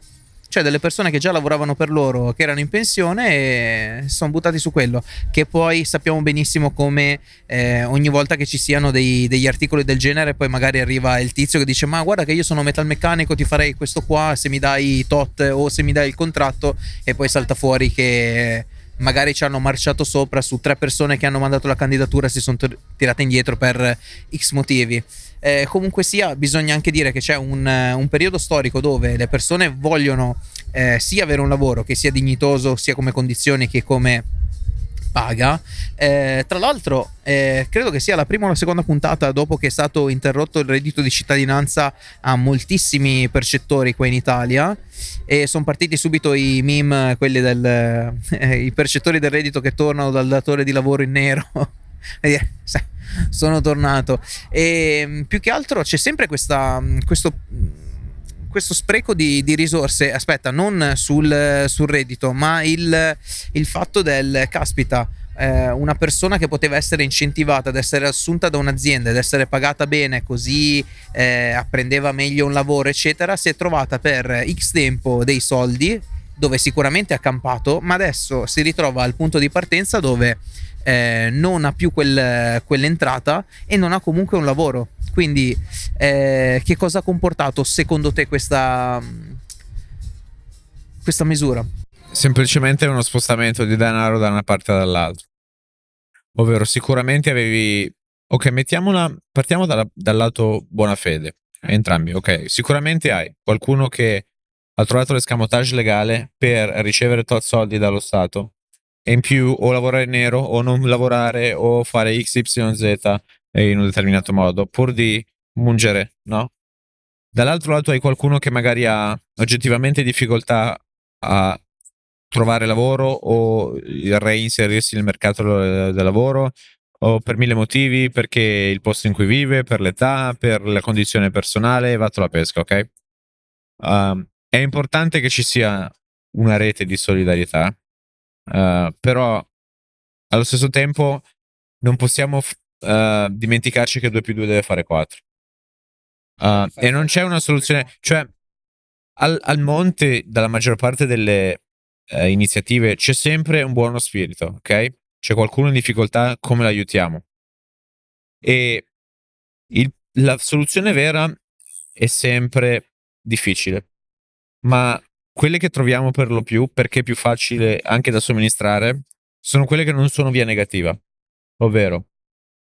cioè delle persone che già lavoravano per loro, che erano in pensione e sono buttati su quello, che poi sappiamo benissimo come eh, ogni volta che ci siano dei, degli articoli del genere poi magari arriva il tizio che dice ma guarda che io sono metalmeccanico, ti farei questo qua se mi dai tot o se mi dai il contratto, e poi salta fuori che magari ci hanno marciato sopra su tre persone che hanno mandato la candidatura e si sono t- tirate indietro per X motivi. Eh, comunque sia, bisogna anche dire che c'è un, un periodo storico dove le persone vogliono eh, sia avere un lavoro che sia dignitoso sia come condizioni che come paga. Eh, tra l'altro eh, credo che sia la prima o la seconda puntata dopo che è stato interrotto il reddito di cittadinanza a moltissimi percettori qua in Italia, e sono partiti subito i meme, quelli del eh, i percettori del reddito che tornano dal datore di lavoro in nero. Sono tornato. E più che altro c'è sempre questa, questo, questo spreco di, di risorse. Aspetta, non sul, sul reddito, ma il, il fatto del caspita, eh, una persona che poteva essere incentivata ad essere assunta da un'azienda ed essere pagata bene, così eh, apprendeva meglio un lavoro eccetera, si è trovata per X tempo dei soldi dove sicuramente ha campato, ma adesso si ritrova al punto di partenza dove Eh, non ha più quel, quell'entrata e non ha comunque un lavoro. Quindi eh, che cosa ha comportato secondo te questa questa misura? Semplicemente uno spostamento di denaro da una parte dall'altra, ovvero sicuramente avevi ok, mettiamola, partiamo dalla, dal lato buona fede entrambi, ok, sicuramente hai qualcuno che ha trovato l'escamotage legale per ricevere tot soldi dallo Stato e in più o lavorare nero o non lavorare o fare X Y Z in un determinato modo pur di mungere, no? Dall'altro lato hai qualcuno che magari ha oggettivamente difficoltà a trovare lavoro o reinserirsi nel mercato del lavoro o per mille motivi, perché il posto in cui vive, per l'età, per la condizione personale, vado alla pesca, ok? Um, è importante che ci sia una rete di solidarietà. Uh, però allo stesso tempo non possiamo uh, dimenticarci che due più due deve fare quattro uh, e non c'è una soluzione, cioè al, al monte dalla maggior parte delle uh, iniziative c'è sempre un buono spirito, ok? C'è qualcuno in difficoltà, come l'aiutiamo? E il, la soluzione vera è sempre difficile, ma quelle che troviamo per lo più, perché è più facile anche da somministrare, sono quelle che non sono via negativa, ovvero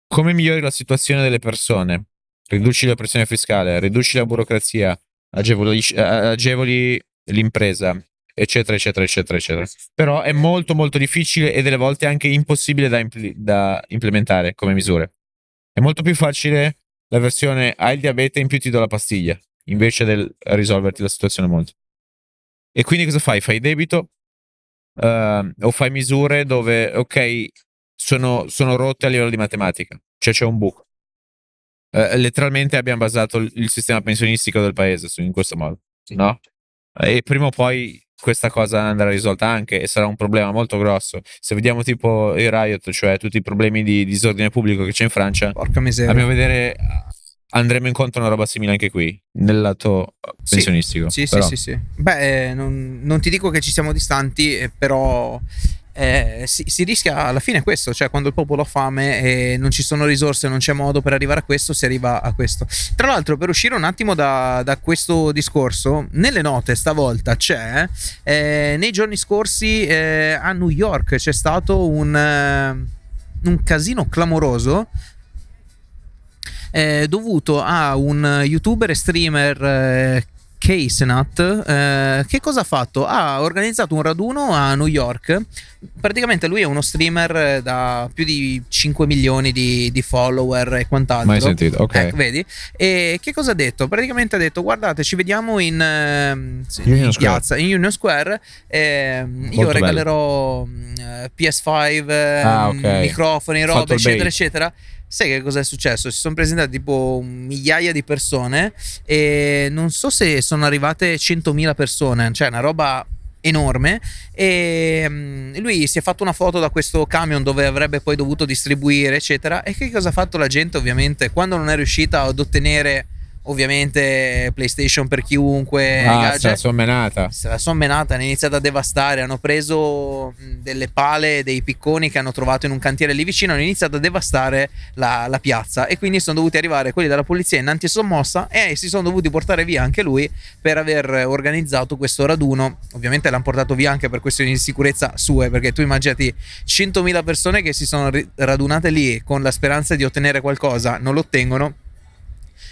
come migliori la situazione delle persone, riduci la pressione fiscale, riduci la burocrazia, agevoli, agevoli l'impresa, eccetera eccetera eccetera eccetera. Però è molto molto difficile e delle volte anche impossibile da, impl- da implementare come misure. È molto più facile la versione hai il diabete in più ti do la pastiglia, invece del risolverti la situazione molto. E quindi cosa fai? Fai debito uh, o fai misure dove, ok, sono, sono rotte a livello di matematica, cioè c'è un buco. Uh, letteralmente abbiamo basato il, il sistema pensionistico del paese su, in questo modo, sì, no? E prima o poi questa cosa andrà risolta anche, e sarà un problema molto grosso. Se vediamo tipo i riot, cioè tutti i problemi di disordine pubblico che c'è in Francia, porca miseria, a mio vedere andremo incontro a una roba simile anche qui nel lato pensionistico. Sì, sì, sì, sì, sì. Beh, non, non ti dico che ci siamo distanti, però eh, si, si rischia alla fine questo, cioè quando il popolo ha fame e non ci sono risorse, non c'è modo per arrivare a questo, si arriva a questo. Tra l'altro, per uscire un attimo da, da questo discorso, nelle note stavolta c'è eh, nei giorni scorsi eh, a New York c'è stato un, eh, un casino clamoroso eh, dovuto a un youtuber e streamer eh, K-Senat, eh, che cosa ha fatto? Ha organizzato un raduno a New York. Praticamente lui è uno streamer da più di cinque milioni di, di follower e quant'altro. Mai sentito, ok. Ecco, vedi? E che cosa ha detto? Praticamente ha detto: guardate, ci vediamo in, in, in piazza, in Union Square, eh, io regalerò eh, P S cinque, eh, ah, okay, microfoni, robe, eccetera, eccetera. Sai che cosa è successo? Si sono presentate tipo migliaia di persone e non so se sono arrivate centomila persone, cioè una roba enorme. E lui si è fatto una foto da questo camion dove avrebbe poi dovuto distribuire, eccetera. E che cosa ha fatto la gente, ovviamente, quando non è riuscita ad ottenere, ovviamente, PlayStation per chiunque, ah, gadget, se la son menata se la son menata hanno iniziato a devastare, hanno preso delle pale, dei picconi che hanno trovato in un cantiere lì vicino, hanno iniziato a devastare la, la piazza, e quindi sono dovuti arrivare quelli della polizia in antisommossa e si sono dovuti portare via anche lui per aver organizzato questo raduno. Ovviamente l'hanno portato via anche per questioni di sicurezza sue, perché tu immaginati centomila persone che si sono radunate lì con la speranza di ottenere qualcosa, non lo ottengono.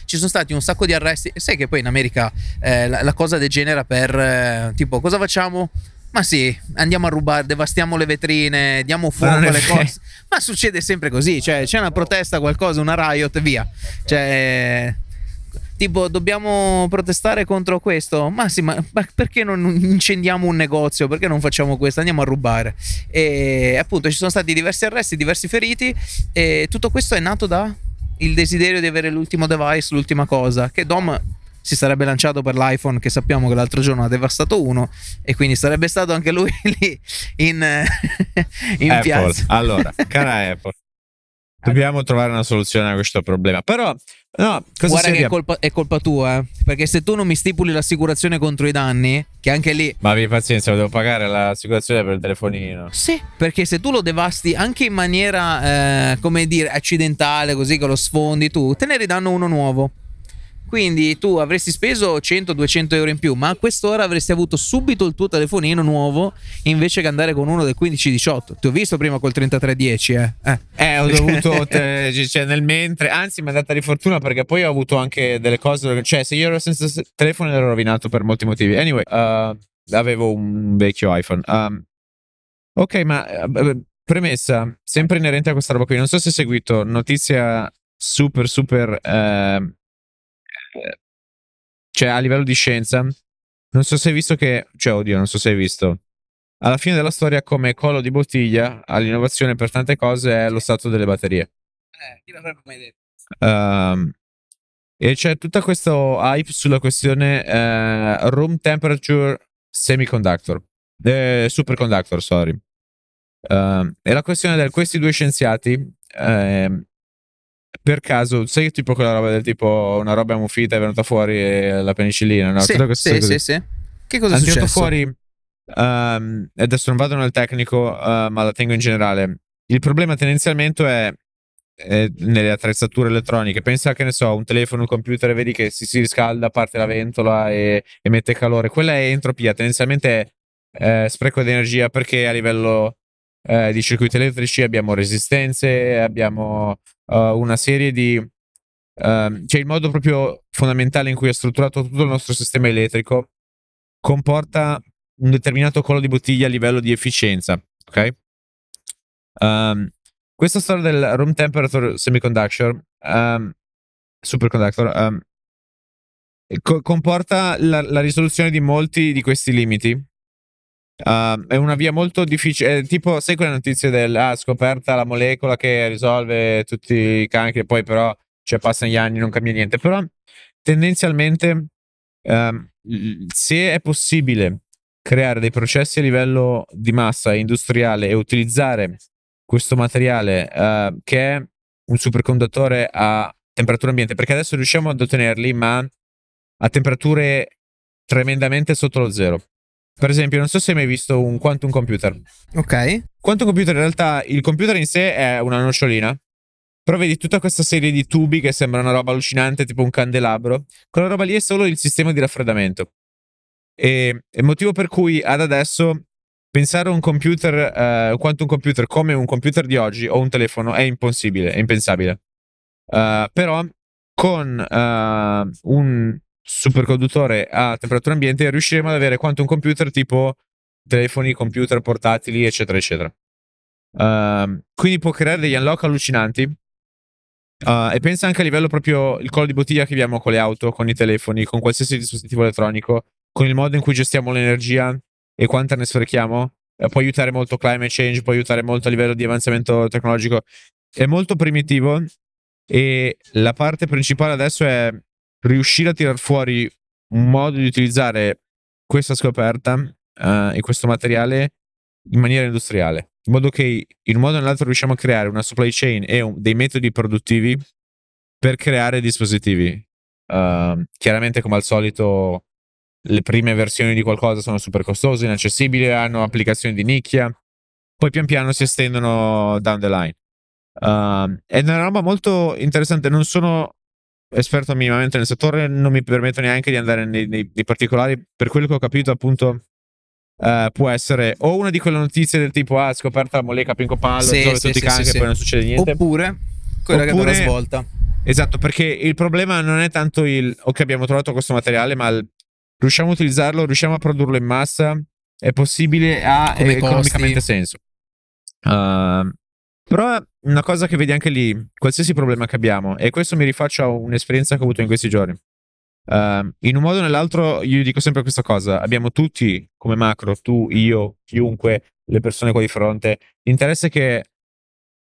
Ci sono stati un sacco di arresti. Sai che poi in America eh, la, la cosa degenera per eh, tipo cosa facciamo? Ma sì, andiamo a rubare, devastiamo le vetrine, diamo fuoco alle cose. Ma succede sempre così, cioè c'è una protesta, qualcosa, una riot, via. Cioè tipo dobbiamo protestare contro questo, ma sì, ma, ma perché non incendiamo un negozio, perché non facciamo questo, andiamo a rubare. E appunto ci sono stati diversi arresti, diversi feriti, e tutto questo è nato da il desiderio di avere l'ultimo device, l'ultima cosa, che Dom si sarebbe lanciato per l'iPhone, che sappiamo che l'altro giorno ha devastato uno, e quindi sarebbe stato anche lui lì in, in Apple, piazza. Allora, cara Apple, dobbiamo trovare una soluzione a questo problema. Però no, cosa guarda che è colpa, è colpa tua, eh? Perché se tu non mi stipuli l'assicurazione contro i danni, che anche lì, ma abbi pazienza, devo pagare l'assicurazione per il telefonino. Sì, perché se tu lo devasti anche in maniera eh, come dire accidentale, così che lo sfondi tu, te ne ridanno uno nuovo. Quindi tu avresti speso cento duecento euro in più, ma a quest'ora avresti avuto subito il tuo telefonino nuovo, invece che andare con uno del quindici diciotto. Ti ho visto prima col trentatré dieci, eh. Eh, eh ho dovuto, te, cioè nel mentre, anzi mi è andata di fortuna, perché poi ho avuto anche delle cose, cioè se io ero senza telefono ero rovinato per molti motivi. Anyway, uh, avevo un vecchio iPhone. Um, ok, ma uh, premessa, sempre inerente a questa roba qui, non so se hai seguito, notizia super super... Uh, cioè a livello di scienza, non so se hai visto che, cioè oddio, non so se hai visto alla fine della storia come collo di bottiglia all'innovazione per tante cose è lo stato delle batterie. Eh, chi l'avrebbe mai detto? Um, e c'è tutto questo hype sulla questione uh, room temperature semiconductor, eh, superconductor, sorry. Uh, e la questione del questi due scienziati eh, per caso, sai tipo quella roba del tipo una roba ammuffita è venuta fuori e la penicillina, no? Sì, sì, sì, sì. Che cosa è successo? È venuto fuori, um, adesso non vado nel tecnico, uh, ma la tengo in generale. Il problema tendenzialmente è, è nelle attrezzature elettroniche. Pensa che ne so, un telefono, un computer, vedi che si, si riscalda, parte la ventola e, e mette calore. Quella è entropia, tendenzialmente è eh, spreco di energia, perché a livello eh, di circuiti elettrici abbiamo resistenze, abbiamo... Uh, una serie di uh, cioè il modo proprio fondamentale in cui è strutturato tutto il nostro sistema elettrico comporta un determinato collo di bottiglia a livello di efficienza, ok? Um, questa storia del room temperature semiconductor um, superconductor um, co- comporta la, la risoluzione di molti di questi limiti. Uh, è una via molto difficile, tipo sai quelle notizie del ah, scoperta la molecola che risolve tutti i cancri, poi però cioè passano gli anni, non cambia niente. Però tendenzialmente um, se è possibile creare dei processi a livello di massa industriale e utilizzare questo materiale uh, che è un superconduttore a temperatura ambiente, perché adesso riusciamo ad ottenerli ma a temperature tremendamente sotto lo zero. Per esempio, non so se hai mai visto un quantum computer. Ok. Quantum computer, in realtà il computer in sé è una nocciolina, però vedi tutta questa serie di tubi che sembra una roba allucinante, tipo un candelabro. Quella roba lì è solo il sistema di raffreddamento. E il motivo per cui ad adesso pensare a un computer, uh, quantum computer, come un computer di oggi o un telefono è impossibile, è impensabile. Uh, però con uh, un superconduttore a temperatura ambiente riusciremo ad avere quantum computer tipo telefoni, computer, portatili, eccetera, eccetera. Uh, quindi può creare degli unlock allucinanti. Uh, e pensa anche a livello proprio il collo di bottiglia che abbiamo con le auto, con i telefoni, con qualsiasi dispositivo elettronico, con il modo in cui gestiamo l'energia e quanta ne sprechiamo, eh, può aiutare molto climate change, può aiutare molto a livello di avanzamento tecnologico. È molto primitivo e la parte principale adesso è riuscire a tirar fuori un modo di utilizzare questa scoperta eh, e questo materiale in maniera industriale, in modo che in un modo o nell'altro riusciamo a creare una supply chain e un, dei metodi produttivi per creare dispositivi. Uh, chiaramente, come al solito, le prime versioni di qualcosa sono super costose, inaccessibili, hanno applicazioni di nicchia, poi pian piano si estendono down the line. Uh, è una roba molto interessante, non sono esperto minimamente nel settore, non mi permetto neanche di andare nei, nei, nei particolari. Per quello che ho capito, appunto, uh, può essere o una di quelle notizie del tipo ah, scoperta la molecola pinco pallo, sì, sì, tutti sì, canche, sì, sì. Poi non succede niente, oppure quella oppure, che dà la svolta. Esatto, perché il problema non è tanto il ok, abbiamo trovato questo materiale, ma il riusciamo a utilizzarlo, riusciamo a produrlo in massa, è possibile, ha economicamente senso. Uh, però una cosa che vedi anche lì, qualsiasi problema che abbiamo, e questo mi rifaccio a un'esperienza che ho avuto in questi giorni, uh, in un modo o nell'altro io dico sempre questa cosa, abbiamo tutti come macro, tu, io, chiunque, le persone qua di fronte, l'interesse che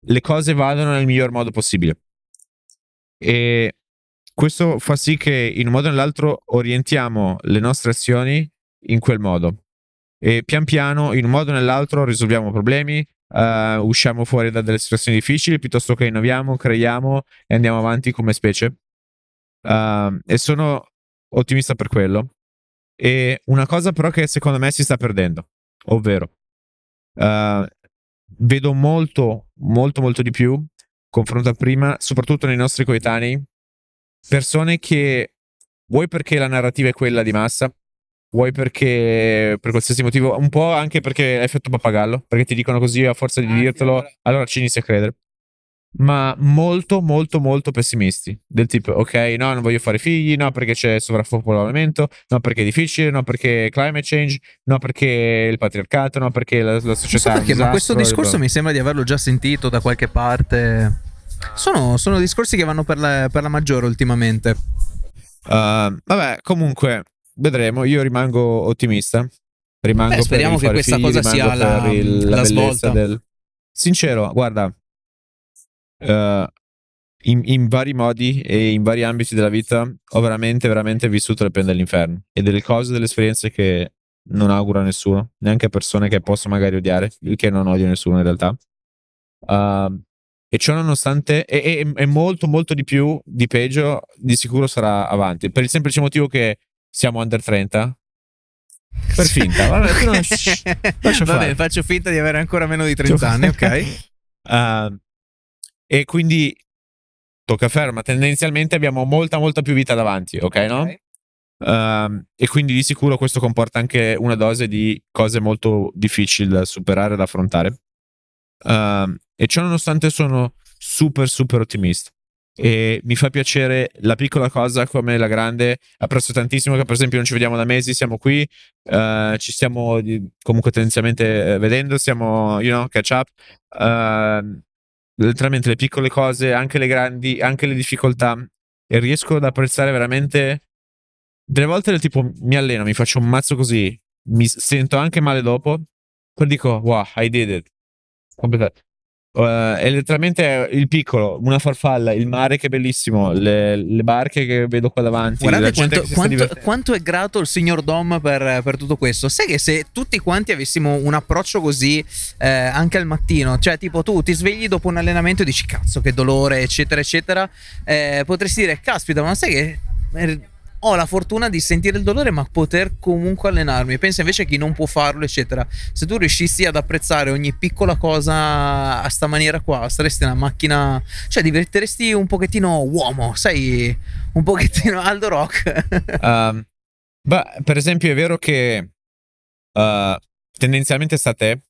le cose vadano nel miglior modo possibile. E questo fa sì che in un modo o nell'altro orientiamo le nostre azioni in quel modo e pian piano in un modo o nell'altro risolviamo problemi, uh, usciamo fuori da delle situazioni difficili piuttosto che innoviamo, creiamo e andiamo avanti come specie, uh, e sono ottimista per quello. E una cosa però che secondo me si sta perdendo, ovvero uh, vedo molto molto molto di più confronto a prima, soprattutto nei nostri coetanei, persone che vuoi perché la narrativa è quella di massa, vuoi perché per qualsiasi motivo, un po' anche perché è effetto pappagallo, perché ti dicono così a forza di dirtelo, allora ci inizi a credere, ma molto molto molto pessimisti del tipo ok, no, non voglio fare figli, no perché c'è sovraffollamento, no perché è difficile, no perché climate change, no perché il patriarcato, no perché la, la società non so perché, disastro, ma questo discorso mi sembra di averlo già sentito da qualche parte. Sono, sono discorsi che vanno per la, per la maggiore ultimamente. Uh, vabbè, comunque vedremo. Io rimango ottimista. Rimango Beh, speriamo per che questa figli, cosa sia la, il, la, la svolta. Del... Sincero, guarda, uh, in, in vari modi e in vari ambiti della vita ho veramente, veramente vissuto le pene dell'inferno e delle cose, delle esperienze che non auguro a nessuno, neanche a persone che posso magari odiare, il che non odio nessuno in realtà. Uh, E ciò nonostante è, è, è molto molto di più, di peggio di sicuro sarà avanti, per il semplice motivo che siamo under trenta per finta. Vabbè, non, shh, faccio, Vabbè faccio finta di avere ancora meno di trenta anni, ok. Uh, e quindi tocca ferma, tendenzialmente abbiamo molta molta più vita davanti, ok, no? Okay. Uh, e quindi di sicuro questo comporta anche una dose di cose molto difficili da superare, da affrontare. Uh, e ciò nonostante sono super super ottimista e mi fa piacere la piccola cosa come la grande. Apprezzo tantissimo che per esempio non ci vediamo da mesi, siamo qui, uh, ci stiamo comunque tendenzialmente vedendo, siamo you know catch up, uh, letteralmente le piccole cose, anche le grandi, anche le difficoltà, e riesco ad apprezzare veramente delle volte del tipo mi alleno, mi faccio un mazzo così, mi sento anche male dopo, poi dico wow, I did it, completato. Uh, è letteralmente il piccolo, una farfalla, il mare che è bellissimo, le, le barche che vedo qua davanti. Guardate quanto, quanto, quanto è grato il signor Dom per, per tutto questo. Sai che se tutti quanti avessimo un approccio così eh, anche al mattino, cioè tipo tu ti svegli dopo un allenamento e dici cazzo che dolore eccetera eccetera, eh, potresti dire caspita ma sai che eh, ho la fortuna di sentire il dolore ma poter comunque allenarmi. Pensa invece a chi non può farlo eccetera. Se tu riuscissi ad apprezzare ogni piccola cosa a sta maniera qua, saresti una macchina, cioè divertiresti un pochettino uomo, sai, un pochettino Aldo Rock. um, beh, per esempio è vero che uh, tendenzialmente sta a te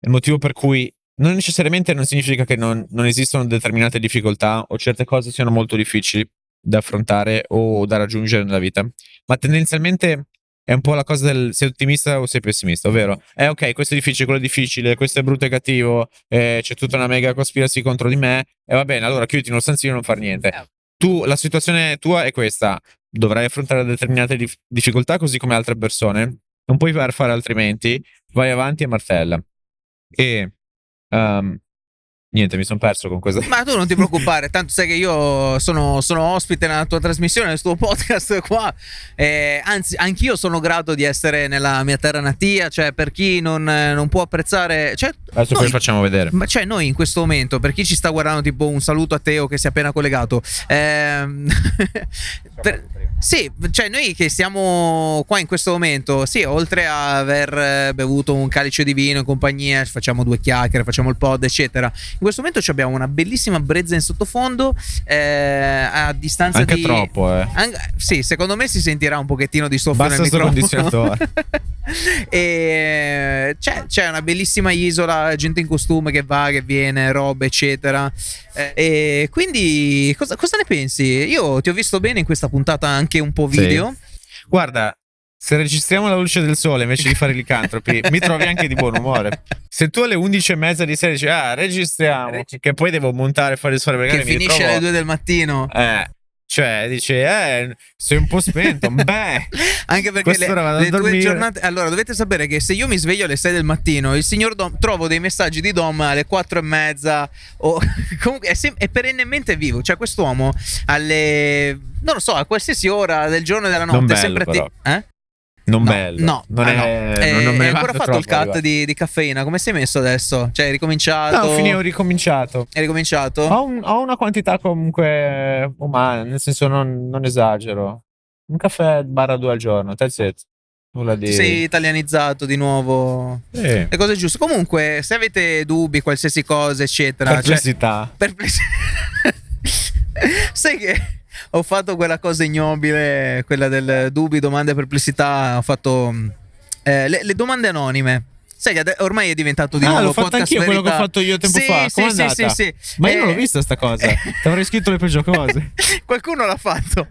il motivo per cui non necessariamente non significa che non, non esistono determinate difficoltà o certe cose siano molto difficili da affrontare o da raggiungere nella vita, ma tendenzialmente è un po' la cosa del sei ottimista o sei pessimista, ovvero eh ok questo è difficile, quello è difficile, questo è brutto e cattivo, eh, c'è tutta una mega cospirazione contro di me e eh, va bene allora chiuditi nello stanzino e non far niente. Tu, la situazione tua è questa, dovrai affrontare determinate dif- difficoltà così come altre persone, non puoi fare altrimenti, vai avanti e martella e um, niente, mi sono perso con questo. Ma tu non ti preoccupare, tanto sai che io sono, sono ospite nella tua trasmissione, nel tuo podcast qua. Eh, anzi, anch'io sono grato di essere nella mia terra natia, cioè per chi non, non può apprezzare... Cioè, adesso poi facciamo vedere. Ma cioè noi in questo momento, per chi ci sta guardando, tipo un saluto a Teo che si è appena collegato. Eh, per, sì, cioè noi che siamo qua in questo momento, sì, oltre a aver bevuto un calice di vino in compagnia, facciamo due chiacchiere, facciamo il pod, eccetera. In questo momento abbiamo una bellissima brezza in sottofondo, eh, a distanza anche di... Anche troppo, eh. An... Sì, secondo me si sentirà un pochettino di soffio nel microfono. E c'è, c'è una bellissima isola, gente in costume che va, che viene, roba, eccetera. E quindi cosa, cosa ne pensi? Io ti ho visto bene in questa puntata anche un po' video. Sì. Guarda, se registriamo la luce del sole invece di fare licantropi, mi trovi anche di buon umore. Se tu alle undici e mezza di sera dici ah registriamo, Reg- che poi devo montare e fare il suono perché che mi finisce ritrovo... alle due del mattino. Eh, cioè dici eh sei un po' spento. Beh, anche perché le, vado le a due giornate. Allora dovete sapere che se io mi sveglio alle sei del mattino, il signor Dom, trovo dei messaggi di Dom alle quattro e mezza o comunque è, sem- è perennemente vivo. Cioè quest'uomo alle non lo so a qualsiasi ora del giorno e della notte non è sempre attivo. Eh? Non no, bello, no, non, ah, è, no. Eh, non me hai ancora fatto troppo, il cut di, di caffeina. Come sei messo adesso? Cioè hai ricominciato? No, fine ho ricominciato. Hai ricominciato? Ho, un, ho una quantità comunque umana, nel senso non, non esagero. Un caffè barra due al giorno, that's it. Nulla di... Sei italianizzato di nuovo, sì. Le cose giuste. Comunque se avete dubbi, qualsiasi cosa eccetera. Perplessità, cioè, perplessità. Sai che ho fatto quella cosa ignobile, quella del dubbi, domande, perplessità. Ho fatto eh, le, le domande anonime. Sai che ormai è diventato di ah, nuovo l'ho fatto podcast anch'io, verità. Quello che ho fatto io tempo sì, fa. Com'è sì, andata? Sì, sì, sì. Ma io eh, non l'ho vista sta cosa. Eh, Ti avrei scritto le peggio cose. Qualcuno l'ha fatto.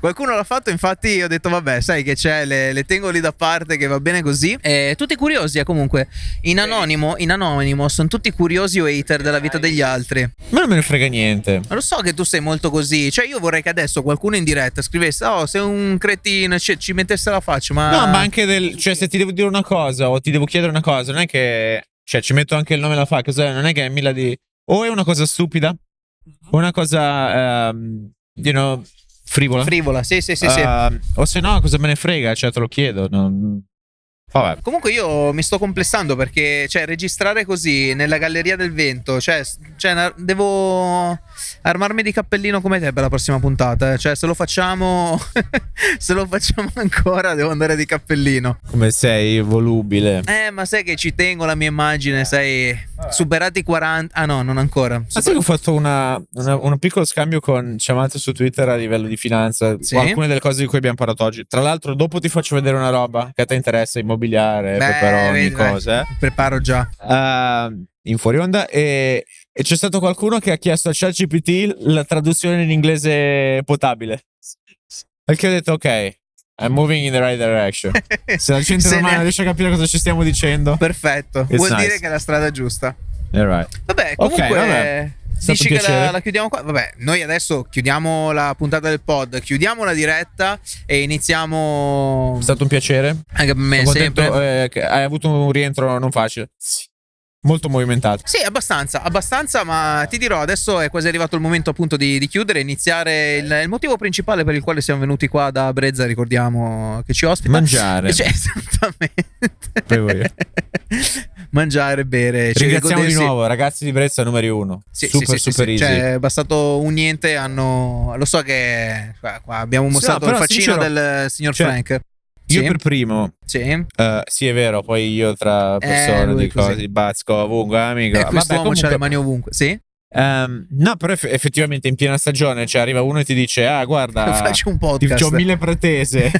Qualcuno l'ha fatto, infatti io ho detto vabbè, sai che c'è, le, le tengo lì da parte che va bene così. Eh, tutti curiosi, eh, comunque. In anonimo, in anonimo sono tutti curiosi o hater della vita degli altri. Ma non me ne frega niente. Ma lo so che tu sei molto così. Cioè io vorrei che adesso qualcuno in diretta scrivesse "Oh, sei un cretino", cioè, ci mettesse la faccia, ma no, ma anche del cioè se ti devo dire una cosa, ti devo chiedere una cosa, non è che cioè ci metto anche il nome e la fa, cos'è? Non è che è mille di o è una cosa stupida o una cosa um, you know, frivola frivola sì sì sì, uh, sì. O se no cosa me ne frega, cioè te lo chiedo, non... Vabbè. Comunque io mi sto complessando perché cioè registrare così nella galleria del vento, cioè, cioè devo armarmi di cappellino come te per la prossima puntata, eh. Cioè se lo facciamo se lo facciamo ancora devo andare di cappellino. Come sei volubile. Eh ma sai che ci tengo la mia immagine, sai, superati i quaranta. Ah no, non ancora. Super... Ma sai che ho fatto una, una, un piccolo scambio con Ciamato su Twitter a livello di finanza, sì? Alcune delle cose di cui abbiamo parlato oggi. Tra l'altro dopo ti faccio vedere una roba che a te interessa, immobiliare, preparo ogni cosa. Preparo già uh, in fuori onda e, e c'è stato qualcuno che ha chiesto a ChatGPT la traduzione in inglese potabile. Perché ho detto ok, I'm moving in the right direction. Se la gente romana ne... riesce a capire cosa ci stiamo dicendo, perfetto, vuol nice. Dire che è la strada giusta. All right. Vabbè, comunque okay, vabbè. Dici che la, la chiudiamo qua? Vabbè, noi adesso chiudiamo la puntata del pod, chiudiamo la diretta e iniziamo. È stato un piacere. Anche per me, sempre. Eh, hai avuto un rientro non facile. Sì. Molto movimentato. Sì, abbastanza, abbastanza, ma ti dirò, adesso è quasi arrivato il momento appunto di, di chiudere, iniziare il, il motivo principale per il quale siamo venuti qua da Brezza, ricordiamo che ci ospita. Mangiare. Cioè, esattamente. Mangiare, bere. Ringraziamo di nuovo, ragazzi di Brezza numero uno. Sì, super, sì, sì, super sì, easy. Cioè, è bastato un niente, hanno... Lo so che qua, qua abbiamo mostrato no, il faccino sincero, del signor cioè, Frank. Io sì. per primo sì. Uh, sì è vero. Poi io tra persone eh, di cose bazzico ovunque amico. Eh, Vabbè, comunque... c'ha le mani ovunque. Sì um, No però eff- effettivamente in piena stagione cioè arriva uno e ti dice ah guarda faccio un podcast, ho mille pretese.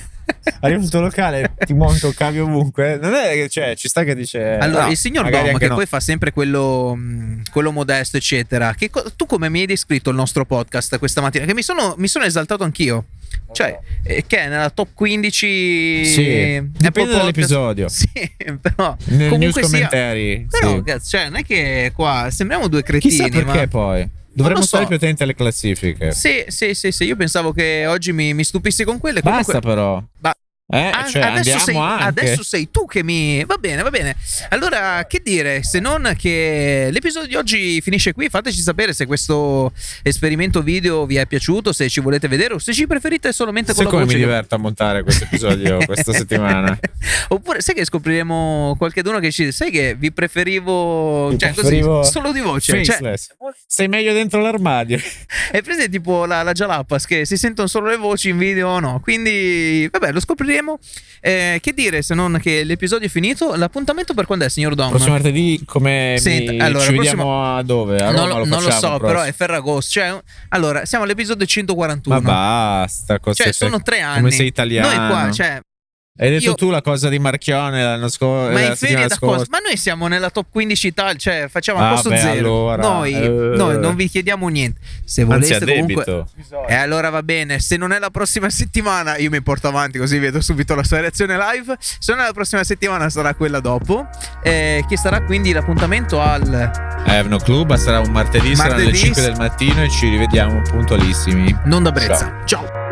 Arriva il tuo locale, ti monto, cambio ovunque. Non è che cioè, ci sta che dice allora no, il signor Dom che no. poi fa sempre quello quello modesto eccetera che co- tu come mi hai descritto il nostro podcast questa mattina che mi sono, mi sono esaltato anch'io. Cioè eh, che è nella top quindici sì, dipende dall'episodio. Sì però nel comunque news sia, commentary però sì. Cazzo, cioè non è che qua sembriamo due cretini. Chissà perché ma... poi dovremmo so. stare più attenti alle classifiche. Sì, sì, sì, sì. Io pensavo che oggi mi, mi stupissi con quelle. Comunque, basta però. Ba- eh, an- cioè, adesso, sei, adesso sei tu che mi... Va bene, va bene. Allora, che dire? Se non che l'episodio di oggi finisce qui. Fateci sapere se questo esperimento video vi è piaciuto, se ci volete vedere o se ci preferite solamente con la voce. Sai come mi diverto a montare questo episodio questa settimana. Oppure sai che scopriremo qualcheduno che ci... Sai che vi preferivo... Vi cioè preferivo così, solo di voce. Cioè, sei meglio dentro l'armadio. È presa tipo la, la Jalapas che si sentono solo le voci in video o no. Quindi, vabbè, lo scopriremo. Eh, che dire se non che l'episodio è finito. L'appuntamento per quando è, signor Dom? Prossimo martedì come Senta, mi... allora, ci vediamo prossimo... a dove? A Roma non lo, lo, non lo so però è Ferragosto cioè, allora siamo all'episodio centoquarantuno. Ma basta cose cioè, sono tre anni. Come sei italiano noi qua cioè hai detto io... tu la cosa di Marchione l'anno scorso. Ma in ferie da cosa? Ma noi siamo nella top quindici Italia, cioè facciamo a ah, costo beh, zero. Allora. Noi, uh... noi non vi chiediamo niente. Se volete anzi, comunque. E eh, allora va bene. Se non è la prossima settimana, io mi porto avanti così vedo subito la sua reazione live. Se non è la prossima settimana, sarà quella dopo. Eh, che sarà quindi l'appuntamento al I Have No Club. Sarà un martedì, martedì saranno le cinque del mattino e ci rivediamo puntualissimi. Non da Brezza. Ciao. Ciao.